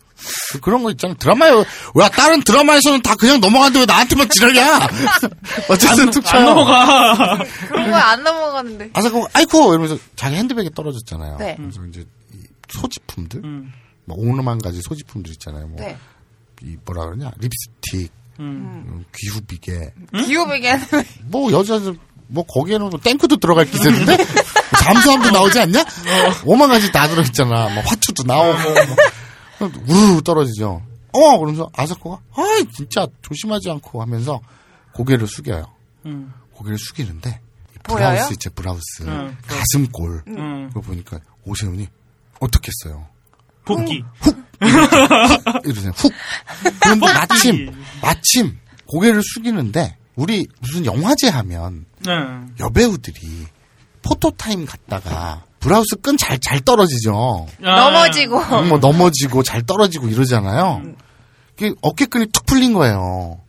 그런 거 있잖아. 드라마에, 왜 다른 드라마에서는 다 그냥 넘어가는데 왜 나한테만 지랄이야? 어쨌든 툭 쳐요. 안 넘어가. 그런 거 안 넘어가는데. 아사코, 아이쿠! 이러면서 자기 핸드백이 떨어졌잖아요. 네. 그래서 이제 이 소지품들, 오만 가지 소지품들 있잖아요. 뭐, 네. 이 뭐라 그러냐? 립스틱, 귀후비게. 귀후비게는 뭐 여자들 뭐 거기에는 뭐 땡크도 들어갈 기세인데 잠수함도 나오지 않냐? 오만 가지 다 들어있잖아. 막 화초도 나오고 막. 우르르 떨어지죠. 그러면서 아사코가 아이 진짜 조심하지 않고 하면서 고개를 숙여요. 고개를 숙이는데 브라우스 있죠. 브라우스 가슴골. 그거 보니까 오세훈이 어떻게 했어요? 복귀. 훅. 이러세요. 훅. 그런데 마침 고개를 숙이는데 우리 무슨 영화제 하면 여배우들이 포토타임 갔다가 브라우스 끈 잘 떨어지죠. 넘어지고. 뭐 넘어지고 잘 떨어지고 이러잖아요. 어깨끈이 툭 풀린 거예요.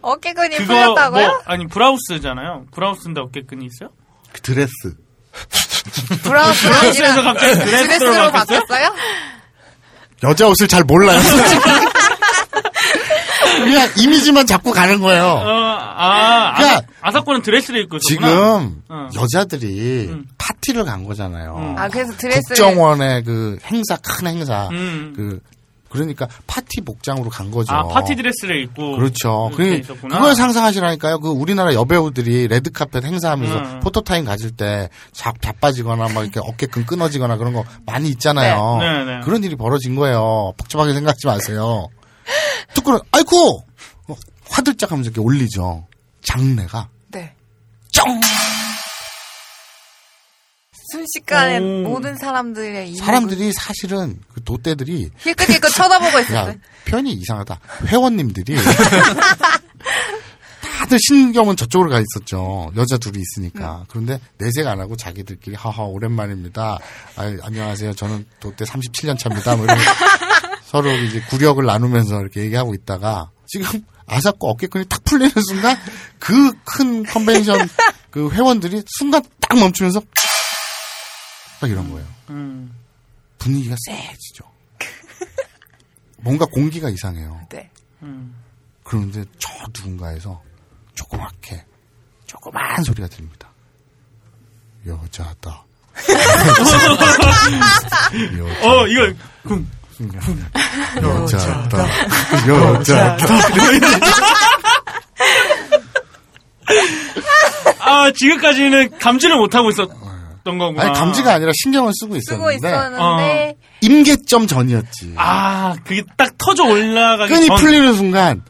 어깨끈이 풀렸다고요? 뭐, 아니 브라우스잖아요. 브라우스인데 어깨끈이 있어요? 그 드레스. 브라우스에서 갑자기 드레스로 바뀌었어요? 여자 옷을 잘 몰라요. 그냥 이미지만 잡고 가는 거예요. 그러니까 아사코는 드레스를 입고 있었구나. 지금 여자들이 파티를 간 거잖아요. 그래서 드레스 국정원의 그 행사 큰 행사 그러니까 파티 복장으로 간 거죠. 파티 드레스를 입고. 그렇죠. 그걸 상상하시라니까요. 그 우리나라 여배우들이 레드카펫 행사하면서 포토타임 가질 때 자빠지거나 막 이렇게 어깨끈 끊어지거나 그런 거 많이 있잖아요. 네. 네. 그런 일이 벌어진 거예요. 복잡하게 생각하지 마세요. 뚜껑을 아이쿠 화들짝 하면서 이렇게 올리죠. 장내가. 네. 쩡. 순식간에 모든 사람들이 사실은 그 돗대들이 힐끗힐끗 쳐다보고 있었어요. 표현이 이상하다. 회원님들이 다들 신경은 저쪽으로 가 있었죠. 여자 둘이 있으니까. 그런데 내색 안 하고 자기들끼리 하하 오랜만입니다. 안녕하세요. 저는 돗대 37년 차입니다. 뭐 서로 이제 구력을 나누면서 이렇게 얘기하고 있다가 지금 아사코 어깨끈이 탁 풀리는 순간 그 큰 컨벤션 그 회원들이 순간 딱 멈추면서 딱 이런 거예요. 분위기가 쎄지죠. 뭔가 공기가 이상해요. 네. 그런데 저 누군가에서 조그만 소리가 들립니다. 여자다. 여자다. 이거 여자다. 지금까지는 감지를 못하고 있었던 거구나. 아니, 감지가 아니라 신경을 쓰고 있었는데. 임계점 전이었지. 그게 딱 터져 올라가기 끈이 전. 풀리는 순간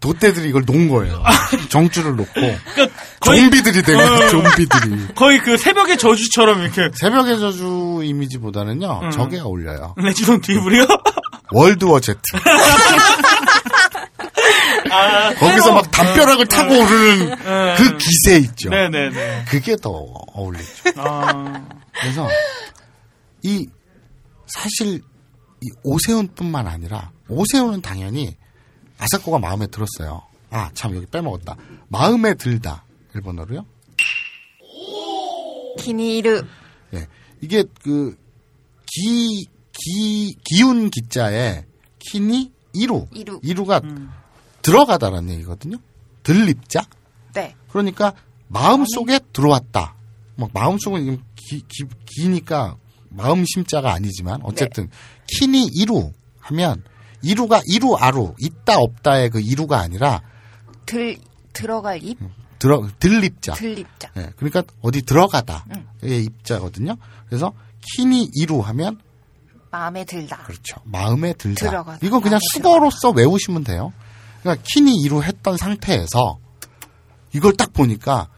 돗대들이 이걸 놓은 거예요. 정줄을 놓고. 그러니까 좀비들이 되는 좀비들이. 거의 그 새벽의 저주처럼 이렇게. 새벽의 저주 이미지보다는요. 저게가 올려요. 레지던트 이블이요? 월드워 제트. 거기서 막 담벼락을 타고 오르는 그 기세 있죠. 네네네. 그게 더 어울리죠. 그래서 이 사실 이 오세훈뿐만 아니라 오세훈은 당연히 아사코가 마음에 들었어요. 참 여기 빼먹었다. 마음에 들다. 일본어로요. 기니이르. 예, 이게 그 기운 기자에 기니이루. 이루가 들어가다라는 얘기거든요. 들립자. 네. 그러니까 마음속에 들어왔다. 막 마음속은 지금 기니까 마음 심자가 아니지만 어쨌든 네. 기니이루 하면 이루가 이루아루 있다 없다의 그 이루가 아니라 들어갈 입 들립자. 네, 그러니까 어디 들어가다의 입자거든요. 그래서 키니이루 하면 마음에 들다. 그렇죠. 마음에 들다. 들어가다. 이거 그냥 수거로서 외우시면 돼요. 그러니까 키니이루 했던 상태에서 이걸 딱 보니까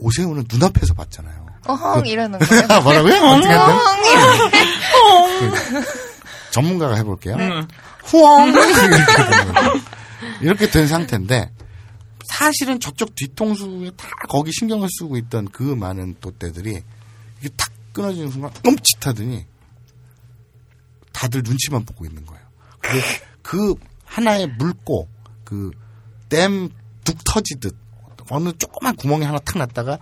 오세훈은 눈앞에서 봤잖아요. 어헝 이러는 거예요. 뭐라고요? 어떻게 한다고? 전문가가 해볼게요. 후엉! 이렇게 된 상태인데, 사실은 저쪽 뒤통수에 다 거기 신경을 쓰고 있던 그 많은 돗대들이, 이게 탁 끊어지는 순간, 끔찍하더니, 다들 눈치만 보고 있는 거예요. 그 하나의 물고, 댐 둑 터지듯, 어느 조그만 구멍에 하나 탁 났다가,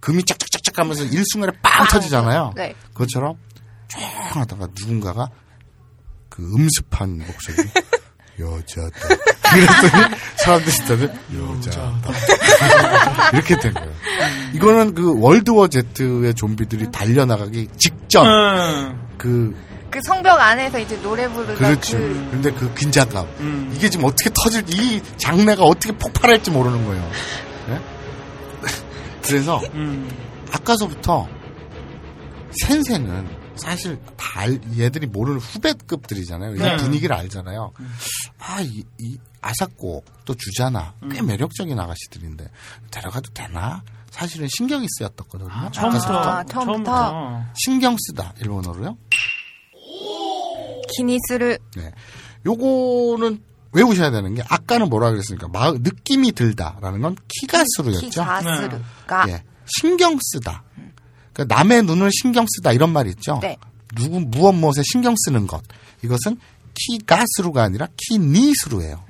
금이 짝짝짝짝 하면서 일순간에 빵 터지잖아요. 네. 그것처럼, 쫙 하다가 누군가가, 음습한 목소리 여자다. 그랬더니 사람들이 여자다. 이렇게 된 거예요. 이거는 그 월드워 제트의 좀비들이 달려나가기 직전 그 성벽 안에서 이제 노래 부르는 그렇죠. 근데 그 긴장감. 이게 지금 어떻게 터질 이 장래가 어떻게 폭발할지 모르는 거예요. 네? 그래서 아까서부터 센세는 사실 다 얘들이 모르는 후배급들이잖아요. 네. 분위기를 알잖아요. 이 아삭고 또 주잖아. 꽤 매력적인 아가씨들인데 데려가도 되나? 사실은 신경이 쓰였었거든요. 처음부터 신경 쓰다 일본어로요. 기니스를. 네, 요거는 외우셔야 되는 게 아까는 뭐라 그랬습니까? 느낌이 들다라는 건 키가스루였죠. 키가스루가. 네. 예, 신경 쓰다. 그러니까 남의 눈을 신경 쓰다 이런 말이 있죠. 네. 누구 무엇에 신경 쓰는 것. 이것은 키가스루가 아니라 키니스루예요.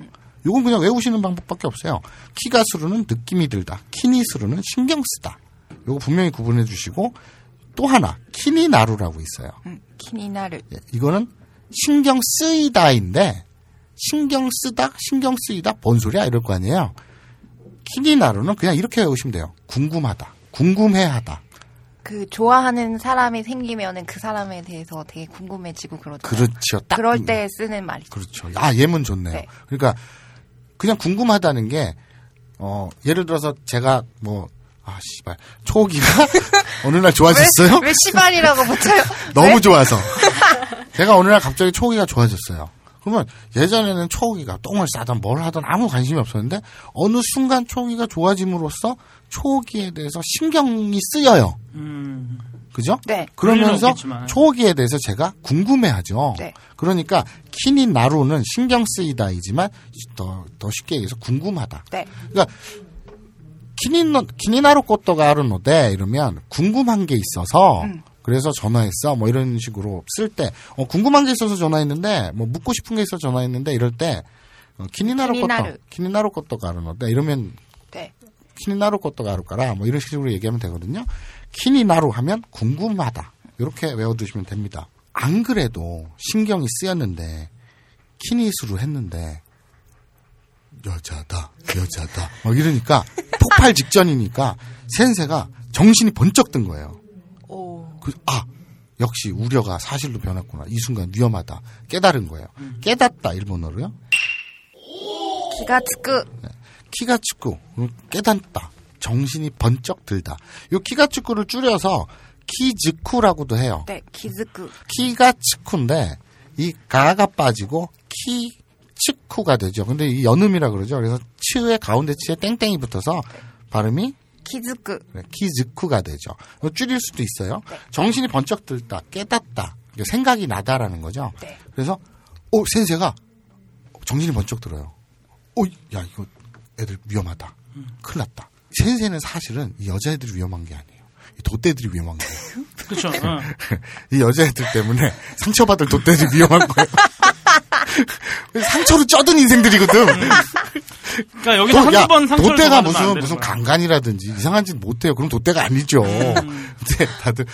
요건 그냥 외우시는 방법밖에 없어요. 키가스루는 느낌이 들다. 키니스루는 신경 쓰다. 요거 분명히 구분해 주시고 또 하나 키니나루라고 있어요. 키니나루. 예, 이거는 신경 쓰이다인데 신경 쓰다, 신경 쓰이다, 뭔 소리야 이럴 거 아니에요. 키니나루는 그냥 이렇게 외우시면 돼요. 궁금하다, 궁금해하다. 그 좋아하는 사람이 생기면은 그 사람에 대해서 되게 궁금해지고 그러잖아요. 그렇죠. 딱 그럴 때 쓰는 말이죠. 그렇죠. 아, 예문 좋네요. 네. 그러니까 그냥 궁금하다는 게 예를 들어서 제가 씨발 초기가 어느 날 좋아졌어요? 왜 씨발이라고 붙여요? 너무 왜? 좋아서. 제가 어느 날 갑자기 초기가 좋아졌어요. 그러면 예전에는 초기가 똥을 싸든 뭘 하든 아무 관심이 없었는데 어느 순간 초기가 좋아짐으로써 초기에 대해서 신경이 쓰여요. 그죠? 네. 그러면서 초기에 대해서 제가 궁금해하죠. 네. 그러니까 키니나루는 신경 쓰이다이지만 더 쉽게 얘기해서 궁금하다. 네. 그러니까 키니나루 것도 가르노데 이러면 궁금한 게 있어서 그래서 전화했어. 이런 식으로 쓸 때, 궁금한 게 있어서 전화했는데, 묻고 싶은 게 있어서 전화했는데, 이럴 때, 키니나루 것도 가르노데, 이러면, 네. 키니나루 것도 가르까라, 이런 식으로 얘기하면 되거든요. 키니나루 하면 궁금하다. 이렇게 외워두시면 됩니다. 안 그래도 신경이 쓰였는데, 키니스루 했는데, 여자다. 이러니까, 폭발 직전이니까, 센세가 정신이 번쩍 든 거예요. 역시 우려가 사실로 변했구나. 이 순간 위험하다. 깨달은 거예요. 깨닫다 일본어로요. 키가츠쿠. 네. 키가츠쿠. 깨닫다. 정신이 번쩍 들다. 요 키가츠쿠를 줄여서 키즈쿠라고도 해요. 네, 키즈쿠. 키가츠쿠인데 이 가가 빠지고 키츠쿠가 되죠. 근데 이 연음이라 그러죠. 그래서 치의 가운데 치에 땡땡이 붙어서 발음이 키즈쿠. 네, 키즈쿠가 되죠. 줄일 수도 있어요. 네. 정신이 번쩍 들다, 깨닫다, 생각이 나다라는 거죠. 네. 그래서 센세가 정신이 번쩍 들어요. 야 이거 애들 위험하다. 큰일 났다. 센세는 사실은 이 여자애들이 위험한 게 아니에요. 이 돗대들이 위험한 거예요. 그렇죠. 이 여자애들 때문에 상처받을 돗대들이 위험한 거예요. 상처로 쩌든 인생들이거든. 그러니까 여기서 한두 번 상처를 돗대가 무슨 강간이라든지 이상한 짓 못해요. 그럼 돗대가 아니죠. 근데 다들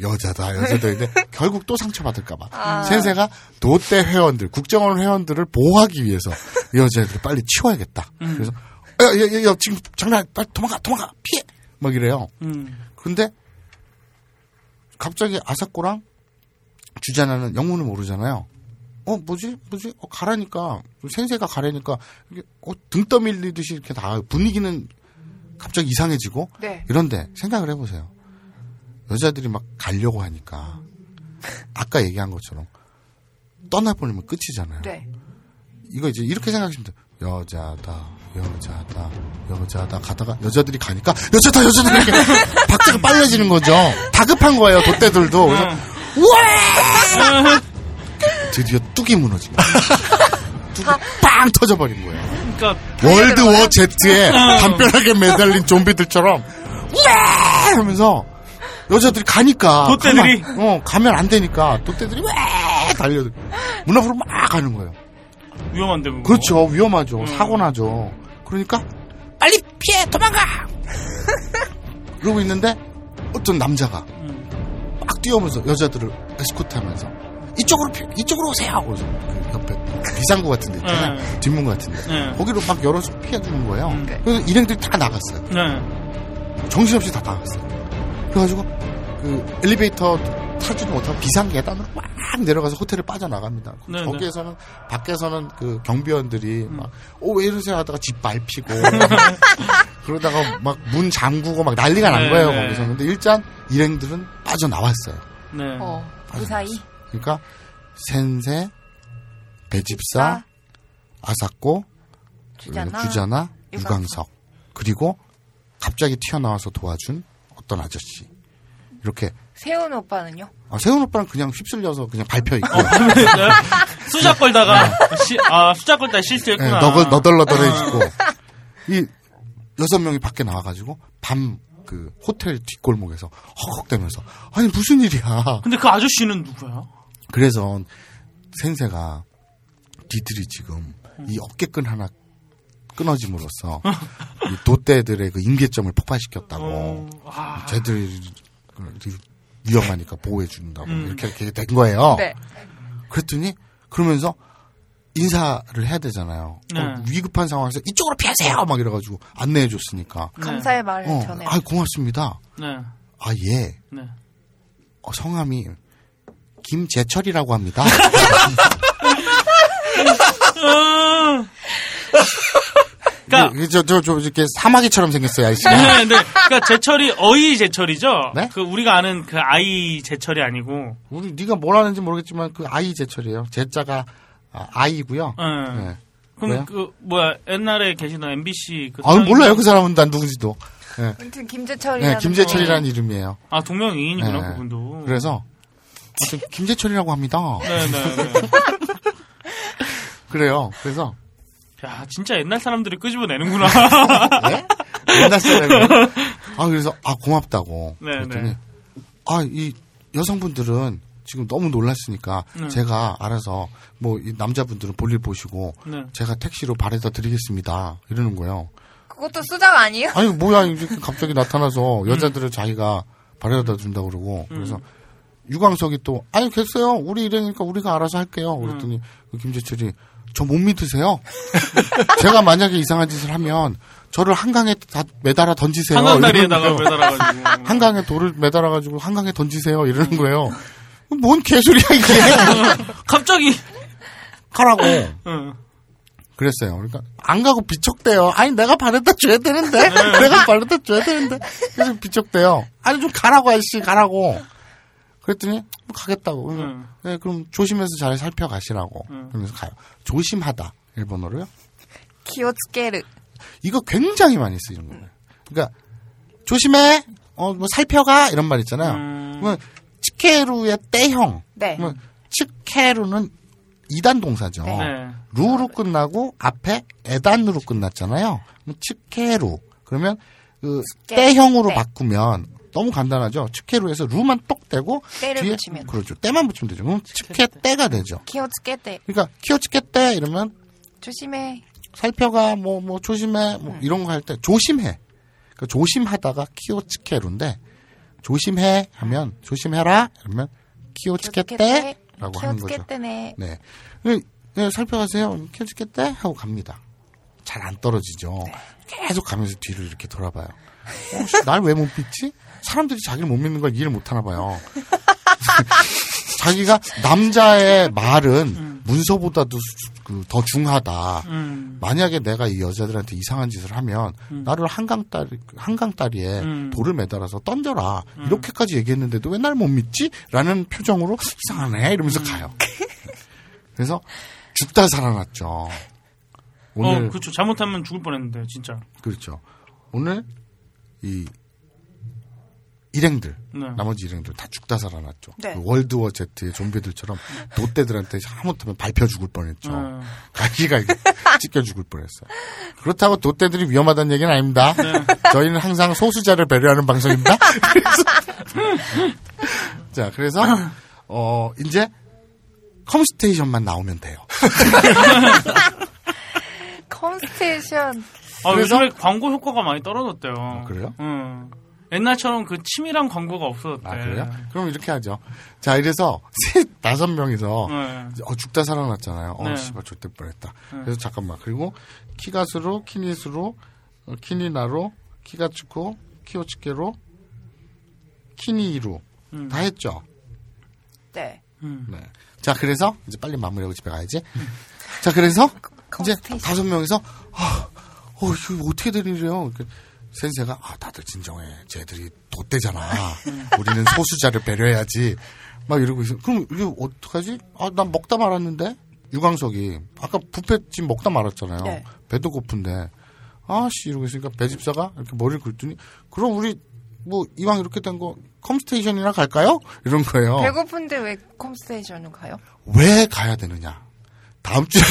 여자다. 근데 결국 또 상처받을까봐. 센세가 돗대 회원들, 국정원 회원들을 보호하기 위해서 이 여자애들 빨리 치워야겠다. 그래서 야, 지금 장난, 빨리 도망가, 피해. 이래요. 근데 갑자기 아사코랑 주자나는 영문을 모르잖아요. 뭐지? 가라니까. 센세가 가라니까. 등 떠밀리듯이 이렇게 다 분위기는 갑자기 이상해지고. 네. 이런데 생각을 해보세요. 여자들이 막 가려고 하니까. 아까 얘기한 것처럼 떠나버리면 끝이잖아요. 네. 이거 이제 이렇게 생각하시면 돼요. 여자다. 가다가 여자들이 가니까 여자다. 이렇게 박자가 빨라지는 거죠. 다급한 거예요. 돗대들도. 그래서 우와! 드디어 뚝이 무너진 거예요. 빵 터져버린 거예요. 그러니까 월드워 Z에 단편하게 매달린 좀비들처럼 우와! 하면서 여자들이 가니까 돗대들이 가면 안 되니까 돗대들이 왜 달려들 문 앞으로 막 가는 거예요. 위험한데 그거. 그렇죠. 위험하죠. 사고 나죠. 그러니까 빨리 피해 도망가. 그러고 있는데 어떤 남자가 막 뛰어오면서 여자들을 에스코트하면서 이쪽으로 오세요. 그래서 옆에 비상구 같은 데 있잖아요. 네. 뒷문 같은 데. 네. 거기로 막 열어서 피해주는 거예요. 네. 그래서 일행들이 다 나갔어요. 네. 정신없이 다 나갔어요. 그래가지고 그 엘리베이터 타지도 못하고 비상계 단으로 막 내려가서 호텔에 빠져나갑니다. 네네. 거기에서는 밖에서는 그 경비원들이 막 왜 이러세요 하다가 짓밟히고 그러다가 막 문 잠그고 막 난리가 난 거예요, 거기서. 근데 일단 일행들은 빠져나왔어요. 네. 무사히. 그러니까 센세, 배집사, 아사코, 주자나, 유광석. 그리고 갑자기 튀어나와서 도와준 어떤 아저씨. 이렇게. 세훈 오빠는요? 아, 세훈 오빠는 그냥 휩쓸려서 그냥 밟혀있고. 수작 걸다가, 수작 걸다가 실수했구나. 네, 너덜너덜해지고. 이 6명이 밖에 나와가지고, 밤, 그, 호텔 뒷골목에서 헉헉대면서, 아니, 무슨 일이야. 근데 그 아저씨는 누구야? 그래서, 센세가, 니들이 지금, 이 어깨끈 하나 끊어짐으로써, 이 돛대들의 그 임계점을 폭발시켰다고, 쟤들, 위험하니까 보호해준다고, 이렇게 된 거예요. 네. 그랬더니, 그러면서, 인사를 해야 되잖아요. 네. 위급한 상황에서 이쪽으로 피하세요! 막 이래가지고 안내해줬으니까. 네. 감사의 말을 전해요. 아, 고맙습니다. 네. 아, 예. 네. 성함이 김재철이라고 합니다. 그러니까 저 이렇게 사마귀처럼 생겼어요, 아이씨가. 네, 네. 그러니까 제철이 어이 제철이죠. 네? 그 우리가 아는 그 아이 제철이 아니고. 우리 네가 뭘 아는지 모르겠지만 그 아이 제철이에요. 제자가 아이고요. 네. 네. 그럼 왜요? 그 뭐야 옛날에 계시던 MBC 그. 아 몰라요 그 사람은 난 누군지도. 네. 아무튼 김재철이라는. 네, 김재철이라는 이름이에요. 아 동명이인이구나 네. 그분도. 그래서 아무튼 김재철이라고 합니다. 네네. 네, 네. 그래요. 그래서. 야, 진짜 옛날 사람들이 끄집어내는구나. 네? 옛날 사람들. 아, 그래서, 아, 고맙다고. 네, 그랬더니, 네. 아, 이 여성분들은 지금 너무 놀랐으니까, 네. 제가 알아서, 뭐, 이 남자분들은 볼일 보시고, 네. 제가 택시로 바래다 드리겠습니다. 이러는 거예요. 그것도 수작 아니에요? 아니, 뭐야, 이제 갑자기 나타나서 여자들을 자기가 바래다 준다고 그러고, 그래서, 유광석이 또, 아니, 됐어요. 우리 일행이니까 우리가 알아서 할게요. 그랬더니, 김재철이, 저 못 믿으세요? 제가 만약에 이상한 짓을 하면 저를 한강에 다 매달아 던지세요. 한강다리에다가 매달아가지고. 한강에 돌을 매달아가지고 한강에 던지세요. 이러는 거예요. 뭔 개소리야 이게. 갑자기. 가라고. 그랬어요. 그러니까 안 가고 비척대요. 아니 내가 바래다 줘야 되는데. 내가 바래다 줘야 되는데. 그래서 비척대요. 아니 좀 가라고 아저씨 가라고. 그랬더니 뭐 가겠다고. 네, 그럼 조심해서 잘 살펴가시라고. 그러면서 가요. 조심하다. 일본어로요. 기요츠케르. 이거 굉장히 많이 쓰이는 거예요. 그러니까 조심해. 뭐 살펴가 이런 말 있잖아요. 그러면 치케루의 때형. 네. 그러면 치케루는 2단 동사죠. 네. 루로 끝나고 앞에 에단으로 끝났잖아요. 그럼 치케루. 그러면 그 때형으로 네. 바꾸면 너무 간단하죠. 츠케루에서 루만 똑 떼고 때를 뒤에 붙이면 그렇죠. 때만 붙이면 되죠. 그럼 츠케 때가 되죠. 키오츠케 때. 그러니까 키오츠케 때 이러면 조심해. 살펴가 뭐 조심해. 뭐 이런 거 할 때 조심해. 그러니까 조심하다가 키오츠케루인데 조심해 하면 조심해라. 그러면 키오츠케 때라고 하는 거죠. 키오츠케 때네. 네. 네, 살펴가세요. 키오츠케 때 하고 갑니다. 잘 안 떨어지죠. 네. 계속 가면서 뒤를 이렇게 돌아봐요. 날 왜 못 믿지? 사람들이 자기를 못 믿는 걸 이해를 못 하나 봐요. 자기가 남자의 말은 문서보다도 더 중하다. 만약에 내가 이 여자들한테 이상한 짓을 하면 나를 한강다리에 돌을 매달아서 던져라. 이렇게까지 얘기했는데도 왜 날 못 믿지? 라는 표정으로 이상하네 이러면서 가요. 그래서 죽다 살아났죠. 오늘 그렇죠. 잘못하면 죽을 뻔했는데 진짜. 그렇죠. 오늘 이 일행들, 네. 나머지 일행들 다 죽다 살아났죠. 네. 월드워 Z의 좀비들처럼 돛대들한테 하못하면 밟혀 죽을 뻔했죠. 갈기가 찢겨 죽을 뻔했어요. 그렇다고 돛대들이 위험하다는 얘기는 아닙니다. 네. 저희는 항상 소수자를 배려하는 방송입니다. 자, 그래서 이제 컴스테이션만 나오면 돼요. 컴스테이션. 아, 요즘에 광고 효과가 많이 떨어졌대요. 그래요? 응. 옛날처럼 그 치밀한 광고가 없어졌대. 아, 그래요? 그럼 이렇게 하죠. 자, 이래서 5명이서 네. 죽다 살아났잖아요. 네. 씨발, 좆될 뻔했다. 네. 그래서 잠깐만. 그리고 키가스로, 키니스로, 키니나로, 키가츠코, 키오츠케로, 키니이루. 다 했죠? 네. 네. 자, 그래서 이제 빨리 마무리하고 집에 가야지. 자, 그래서 이제 5명이서 이거 어떻게 될 일이에요? 센세가 아 다들 진정해. 쟤들이 돗대잖아. 우리는 소수자를 배려해야지. 막 이러고 있어. 그럼 이게 어떡하지? 아 난 먹다 말았는데. 유광석이 아까 뷔페집 먹다 말았잖아요. 네. 배도 고픈데 아씨 이러고 있으니까 배집사가 이렇게 머리를 긁더니 그럼 우리 뭐 이왕 이렇게 된 거 컴스테이션이나 갈까요? 이런 거예요. 배고픈데 왜 컴스테이션을 가요? 왜 가야 되느냐? 다음 주에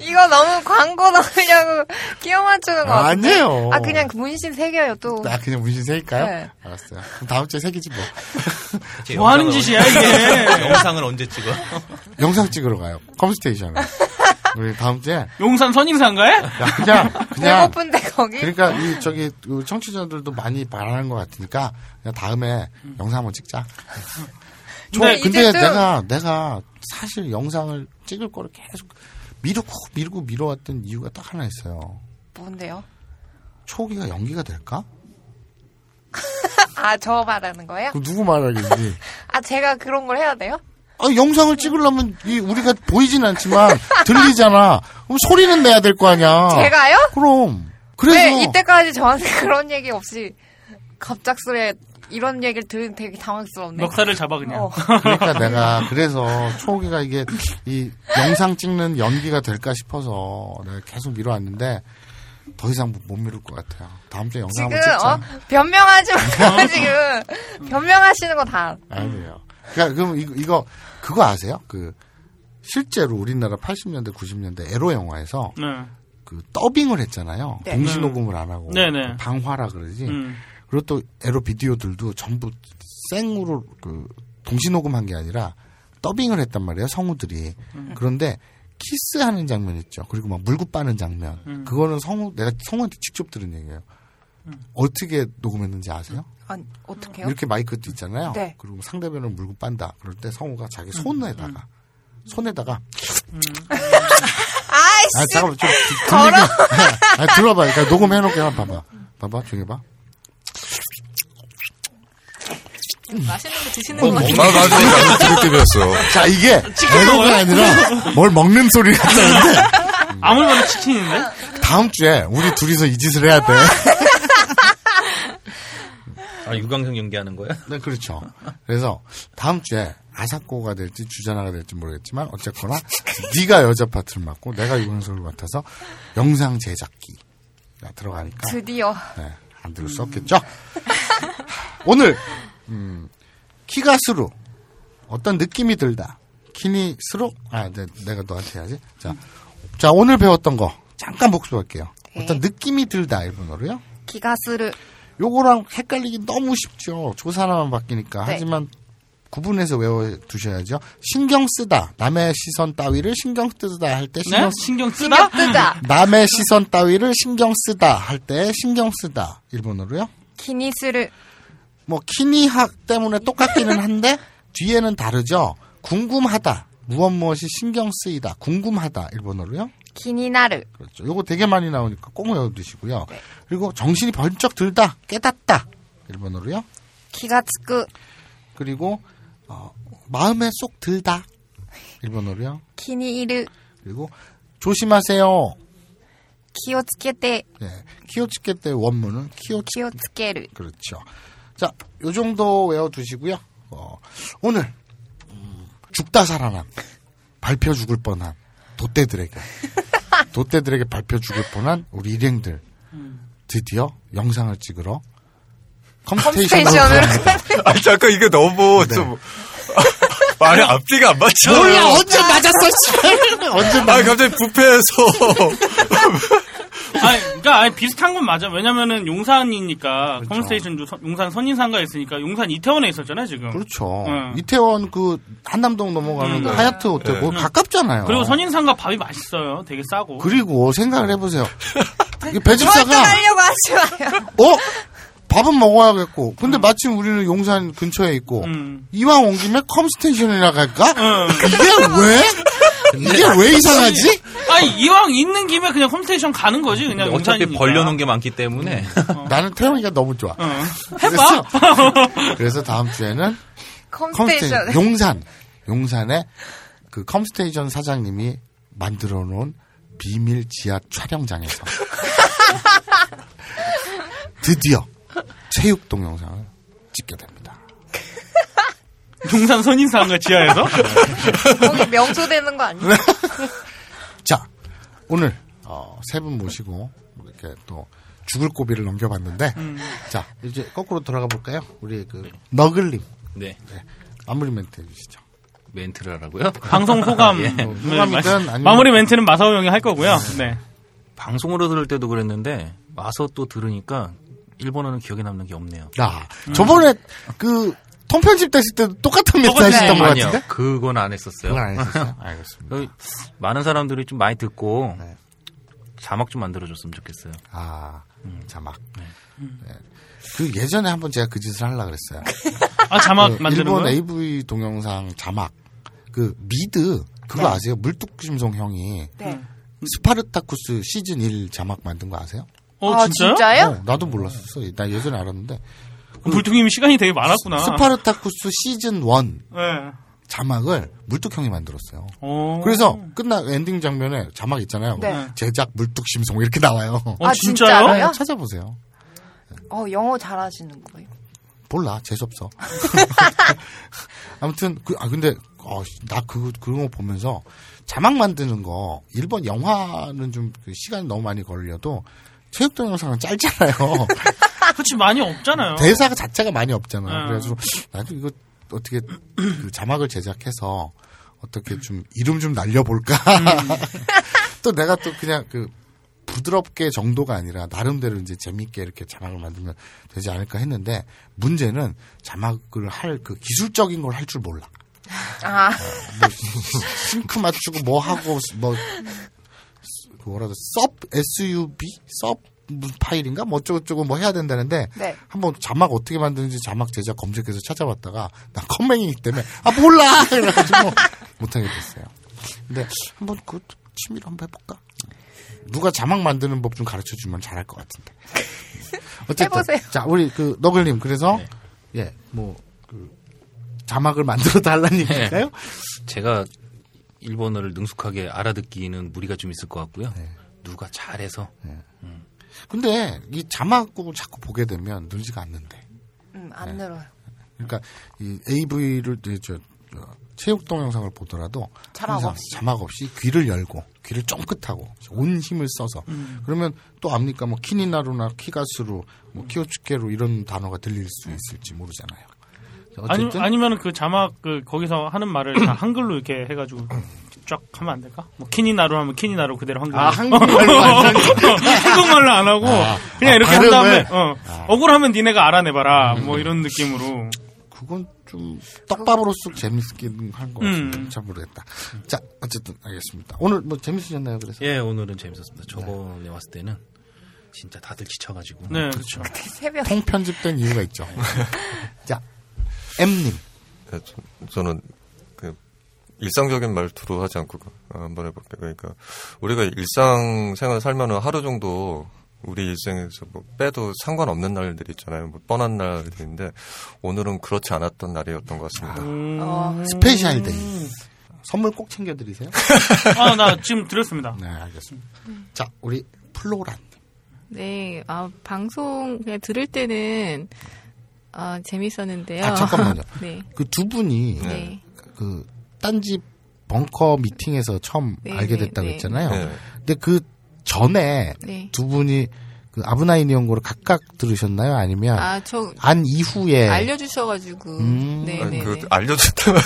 이거 너무 광고 넣으려고 끼워 맞추는 거 같은데. 아니에요. 아 그냥 문신 새겨요 또. 아 그냥 문신 새길까요? 네. 알았어요. 그럼 다음 주에 새기지 뭐. 뭐 하는 짓이야 이게. 영상을 언제 찍어? 영상 찍으러 가요. 컴스테이션. 우리 다음 주에 용산 선임사인가요? 그냥 배고픈데 거기. 그러니까 이 저기 청취자들도 많이 바라는 것 같으니까 그냥 다음에 영상 한번 찍자. 근데 내가 사실 영상을 찍을 거를 계속 미뤄왔던 이유가 딱 하나 있어요. 뭔데요? 초기가 연기가 될까? 아, 저 말하는 거예요? 그 누구 말하겠니? 아, 제가 그런 걸 해야 돼요? 아, 영상을 찍으려면 우리가 보이진 않지만 들리잖아. 그럼 소리는 내야 될 거 아니야. 제가요? 그럼. 그래서 왜 이때까지 저한테 그런 얘기 없이 갑작스레 이런 얘기를 들으면 되게 당황스럽네. 멱살을 잡아 그냥. 그러니까 내가 그래서 초기가 이게 이 영상 찍는 연기가 될까 싶어서 내가 계속 미뤄왔는데 더 이상 못 미룰 것 같아요. 다음 주에 영상 한번 찍자. 변명하지 마세요. 지금 변명하시는 거 다. 아니에요. 그러니까 그럼 이거 그거 아세요? 그 실제로 우리나라 80년대 90년대 에로 영화에서 그 더빙을 했잖아요. 네. 동시 녹음을 안 하고 방화라 그러지. 그리고 또 에로 비디오들도 전부 생으로 그 동시 녹음한 게 아니라 더빙을 했단 말이에요. 성우들이. 그런데 키스하는 장면 있죠. 그리고 막 물고 빠는 장면. 그거는 내가 성우한테 직접 들은 얘기예요. 어떻게 녹음했는지 아세요? 아니, 어떻게요? 이렇게 마이크도 있잖아요. 네. 그리고 상대편을 물고 빤다. 그럴 때 성우가 자기 손에다가 아이씨. 아, 잠깐만 좀 들리게. 아, 들어봐. 그러니까 녹음해 놓게 한번 봐봐. 봐봐. 조용히 봐. 맛있는 거 드시는 거 같아요. 나도 그렇게 배웠어. 자, 이게 에로가 아니라 뭘 먹는 소리 같다는데. 아무리 봐도 치킨인데? 다음 주에 우리 둘이서 이 짓을 해야 돼. 아, 유광석 연기하는 거야? 네, 그렇죠. 그래서 다음 주에 아사코가 될지 주자나가 될지 모르겠지만 어쨌거나 네가 여자 파트를 맡고 내가 유광석을 맡아서 영상 제작기가 들어가니까 드디어 네, 안 들을 수 없겠죠? 오늘 키가스루 어떤 느낌이 들다 키니스루 아 내가 너한테 해야지. 자 오늘 배웠던 거 잠깐 복습할게요. 네. 어떤 느낌이 들다 일본어로요? 키가스루. 요거랑 헷갈리기 너무 쉽죠. 조사나만 바뀌니까. 네. 하지만 구분해서 외워두셔야죠. 신경 쓰다. 남의 시선 따위를 신경 쓰다 할 때 신경, 네? 신경 쓰다. 남의 시선 따위를 신경 쓰다 할 때 신경 쓰다. 일본어로요? 키니스루. 뭐 키니 때문에 똑같기는 한데 뒤에는 다르죠. 궁금하다. 무엇이 신경 쓰이다. 궁금하다. 일본어로요? 기니나르. 그렇죠. 요거 되게 많이 나오니까 꼭 외워두시고요. 네. 그리고 정신이 번쩍 들다. 깨닫다. 일본어로요? 기가츠쿠. 그리고 마음에 쏙 들다. 일본어로요? 기니이르. 그리고 조심하세요. 키오츠케테. 네. 키오츠케테 원문은 키오츠케르. 그렇죠. 자, 요 정도 외워두시고요. 오늘 죽다 살아남. 밟혀 죽을 뻔한 돛대들에게 밟혀 죽을 뻔한 우리 일행들. 드디어 영상을 찍으러 컴스테이션으로 아, 잠깐 이게 너무 네. 좀 아니 앞뒤가 안 맞죠. 몰라 언제 맞았어 언제 맞았어. 아 갑자기 뷔페에서 아니, 그러니까 아니, 비슷한 건 맞아. 왜냐면은 용산이니까 그렇죠. 컴스테이션도 용산 선인상가 있으니까 용산 이태원에 있었잖아요 지금. 그렇죠. 네. 이태원 그 한남동 넘어가는 그 하얏트 호텔 네. 거기 가깝잖아요. 그리고 선인상가 밥이 맛있어요. 되게 싸고. 그리고 생각을 해보세요. 배집사가 하려고 하지 마요. 밥은 먹어야겠고. 근데 마침 우리는 용산 근처에 있고 이왕 온 김에 컴스테이션이나 갈까? 이게 왜 이상하지? 아니 이왕 있는 김에 그냥 컴스테이션 가는 거지 그냥. 어차피 벌려놓은 게 많기 때문에. 나는 태영이가 너무 좋아. 해봐. 그래서 다음 주에는 컴스테이션 용산에 그 컴스테이션 사장님이 만들어놓은 비밀 지하 촬영장에서 드디어 체육 동영상을 찍게 됩니다. 용산 선인상가 지하에서? 거기 명소되는 거 아니야? 자, 오늘 세 분 모시고 이렇게 또 죽을 고비를 넘겨봤는데, 자 이제 거꾸로 돌아가 볼까요? 우리 그 너글님, 네. 마무리 멘트 해주시죠. 멘트를 하라고요? 방송 소감, 예. 아니면... 마무리 멘트는 마사오 형이 할 거고요. 네. 방송으로 들을 때도 그랬는데 와서 또 들으니까 일본어는 기억에 남는 게 없네요. 야, 저번에 그 통편집 됐을 때도 똑같은 멘트 하셨던 것 같은데? 그건 안 했었어요. 그건 안 했었어요. 알겠습니다. 많은 사람들이 좀 많이 듣고 네. 자막 좀 만들어줬으면 좋겠어요. 아, 자막. 네. 네. 그 예전에 한번 제가 그 짓을 하려고 그랬어요. 아, 자막 네, 만드는 일본 거요? AV 동영상 자막. 그 미드 그거 네. 아세요? 물뚝심송 형이 네. 스파르타쿠스 시즌 1 자막 만든 거 아세요? 아, 진짜요? 나도 몰랐었어. 나 예전에 알았는데. 물뚝님이 시간이 되게 많았구나. 스파르타쿠스 시즌 1 네. 자막을 물뚝 형이 만들었어요. 오. 그래서 끝나 엔딩 장면에 자막 있잖아요. 네. 제작 물뚝심송 이렇게 나와요. 아, 진짜요? 네, 찾아보세요. 영어 잘하시는 거예요? 몰라, 재수없어. 아무튼 근데 나 그런 거 보면서 자막 만드는 거 일본 영화는 좀 시간이 너무 많이 걸려도 체육 동영상은 짧잖아요. 그렇지, 많이 없잖아요. 대사 자체가 많이 없잖아요. 그래서 나도 이거 어떻게 그 자막을 제작해서 어떻게 좀 이름 좀 날려볼까. 또 내가 또 그냥 그 부드럽게 정도가 아니라 나름대로 이제 재밌게 이렇게 자막을 만들면 되지 않을까 했는데, 문제는 자막을 할 그 기술적인 걸 할 줄 몰라. 아. 뭐 싱크 맞추고 뭐 하고 뭐라도 sub 파일인가 뭐 어쩌고저쩌고 뭐 해야 된다는데 네. 한번 자막 어떻게 만드는지 자막 제작 검색해서 찾아봤다가 난 컴맹이기 때문에 몰라 그래가지고 못하게 됐어요. 근데 한번 그 취미로 한번 해볼까? 누가 자막 만드는 법 좀 가르쳐주면 잘할 것 같은데. 어쨌든 해보세요. 자, 우리 그 너글님 그래서 네. 예, 뭐 그 자막을 만들어 달라는 얘기인가요? 네. 제가 일본어를 능숙하게 알아듣기는 무리가 좀 있을 것 같고요. 네. 누가 잘해서. 네. 근데 이 자막을 자꾸 보게 되면 늘지가 않는데. 안 늘어요. 그러니까 이 AV를 체육 동영상을 보더라도 자막 없이 귀를 열고 귀를 쫑긋하고 온 힘을 써서 그러면 또 압니까 뭐 키니나루나 키가스루, 뭐 키오츠케루 이런 단어가 들릴 수 있을지 모르잖아요. 아니면 그 자막 그 거기서 하는 말을 다 한글로 이렇게 해가지고. 쫙 하면 안 될까? 뭐 키니나루 하면 키니나루 그대로 한글로. 아, 한국말로 한국말로 안 하고 그냥 이렇게 한 다음에 억울하면 니네가 알아내봐라 뭐 이런 느낌으로. 그건 좀 떡밥으로 쑥 재밌게 한 거 같은데 잘 모르겠다. 자, 어쨌든 알겠습니다. 오늘 뭐 재밌으셨나요? 그래서 예, 오늘은 재밌었습니다. 저번에 네. 왔을 때는 진짜 다들 지쳐가지고. 네, 그렇죠. 통편집된 이유가 있죠. 자, M님. 네, 저는. 일상적인 말투로 하지 않고 한번 해볼게요. 그러니까 우리가 일상생활 살면은 하루 정도 우리 일생에서 뭐 빼도 상관없는 날들이 있잖아요. 뭐 뻔한 날들인데 오늘은 그렇지 않았던 날이었던 것 같습니다. 스페셜 데이. 선물 꼭 챙겨드리세요. 아, 나 지금 드렸습니다. 네, 알겠습니다. 자, 우리 플로란. 네, 방송 그냥 들을 때는 재밌었는데요. 아, 잠깐만요. 네. 그 두 분이 네. 그 딴지 벙커 미팅에서 처음 네네, 알게 됐다고 네네. 했잖아요. 네네. 근데 그 전에 네네. 두 분이 그 아브나이 니홍고를 각각 들으셨나요? 아니면 안 이후에 알려주셔가지고 아니, 그 알려줬다면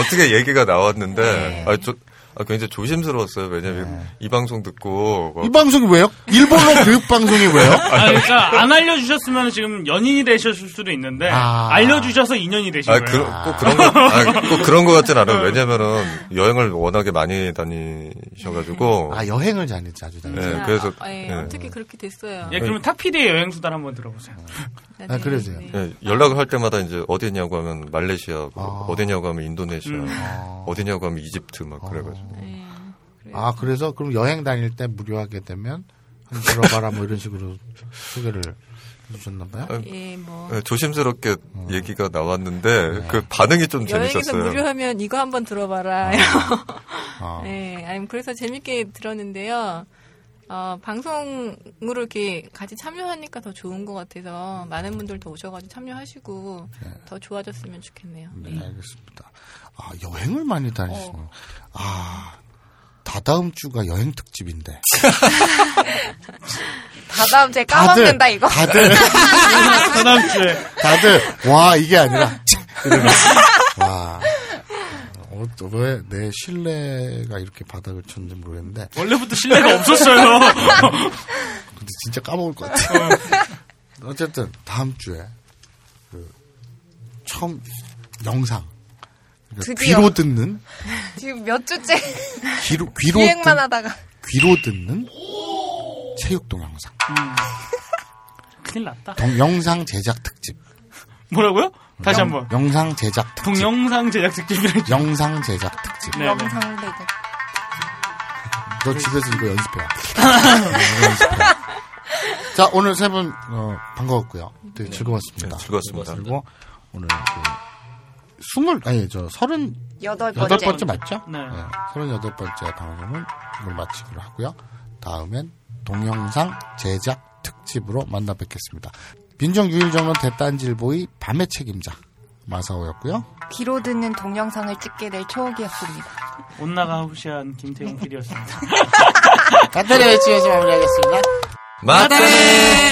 어떻게 얘기가 나왔는데 네. 굉장히 조심스러웠어요. 왜냐면 네. 이 방송 듣고 이 방송이 왜요? 일본어 교육 방송이 왜요? 그러니까 안 알려주셨으면 지금 연인이 되셨을 수도 있는데 알려주셔서 인연이 되신 거예요. 꼭 그런 것 같진 않아요. 왜냐면은 여행을 워낙에 많이 다니셔가지고 여행을 자주 다니세요. 네, 그래서 어떻게 그렇게 됐어요? 예, 그러면 탁피디의 여행 수단 한번 들어보세요. 그러세요. 네, 연락을 할 때마다 이제 어디냐고 하면 말레이시아, 어디냐고 하면 인도네시아, 어디냐고 하면 이집트 막 그래가지고. 네, 그래서 그럼 여행 다닐 때 무료하게 되면 들어봐라 뭐 이런 식으로 소개를 해주셨나봐요. 예, 뭐 조심스럽게 얘기가 나왔는데 네. 그 반응이 좀 재밌었어요. 여행에서 무료하면 이거 한번 들어봐라. 네, 아니면 그래서 재밌게 들었는데요. 방송으로 이렇게 같이 참여하니까 더 좋은 것 같아서 많은 분들 더 오셔가지고 참여하시고 네. 더 좋아졌으면 좋겠네요. 네, 네. 알겠습니다. 아, 여행을 많이 다니시네요. 아, 다다음 주가 여행 특집인데. 다다음 주에 까먹는다 이거. 다들 다다음 주에 다들 와 이게 아니라. 와. 또 왜 내 신뢰가 이렇게 바닥을 쳤는지 모르겠는데 원래부터 신뢰가 없었어요. 근데 진짜 까먹을 것 같아요. 어쨌든 다음 주에 그 처음 영상 그러니까 귀로 듣는 지금 몇 주째 귀로 비행만 하다가 귀로 듣는 체육 동영상 큰일 났다. 영상 제작 특집 뭐라고요? 다시 한번 영상 제작 특집 동영상 제작 특집이래. 영상 제작 특집. 네. 영상 제작. 너 집에서 이거 연습해라. 자 오늘 세 분 반가웠고요. 되게 네. 즐거웠습니다. 네, 즐거웠습니다. 그리고 오늘 그 38번째 맞죠? 네. 38번째 방송을 오늘 마치기로 하고요. 다음엔 동영상 제작 특집으로 만나 뵙겠습니다. 민정유일정론 대딴질보이 밤의 책임자 마사오였고요. 귀로 듣는 동영상을 찍게 될 추억이었습니다. 온나가 후시한 김태용 PD였습니다. 간단히 외치면서 마무리하겠습니다. 마다네.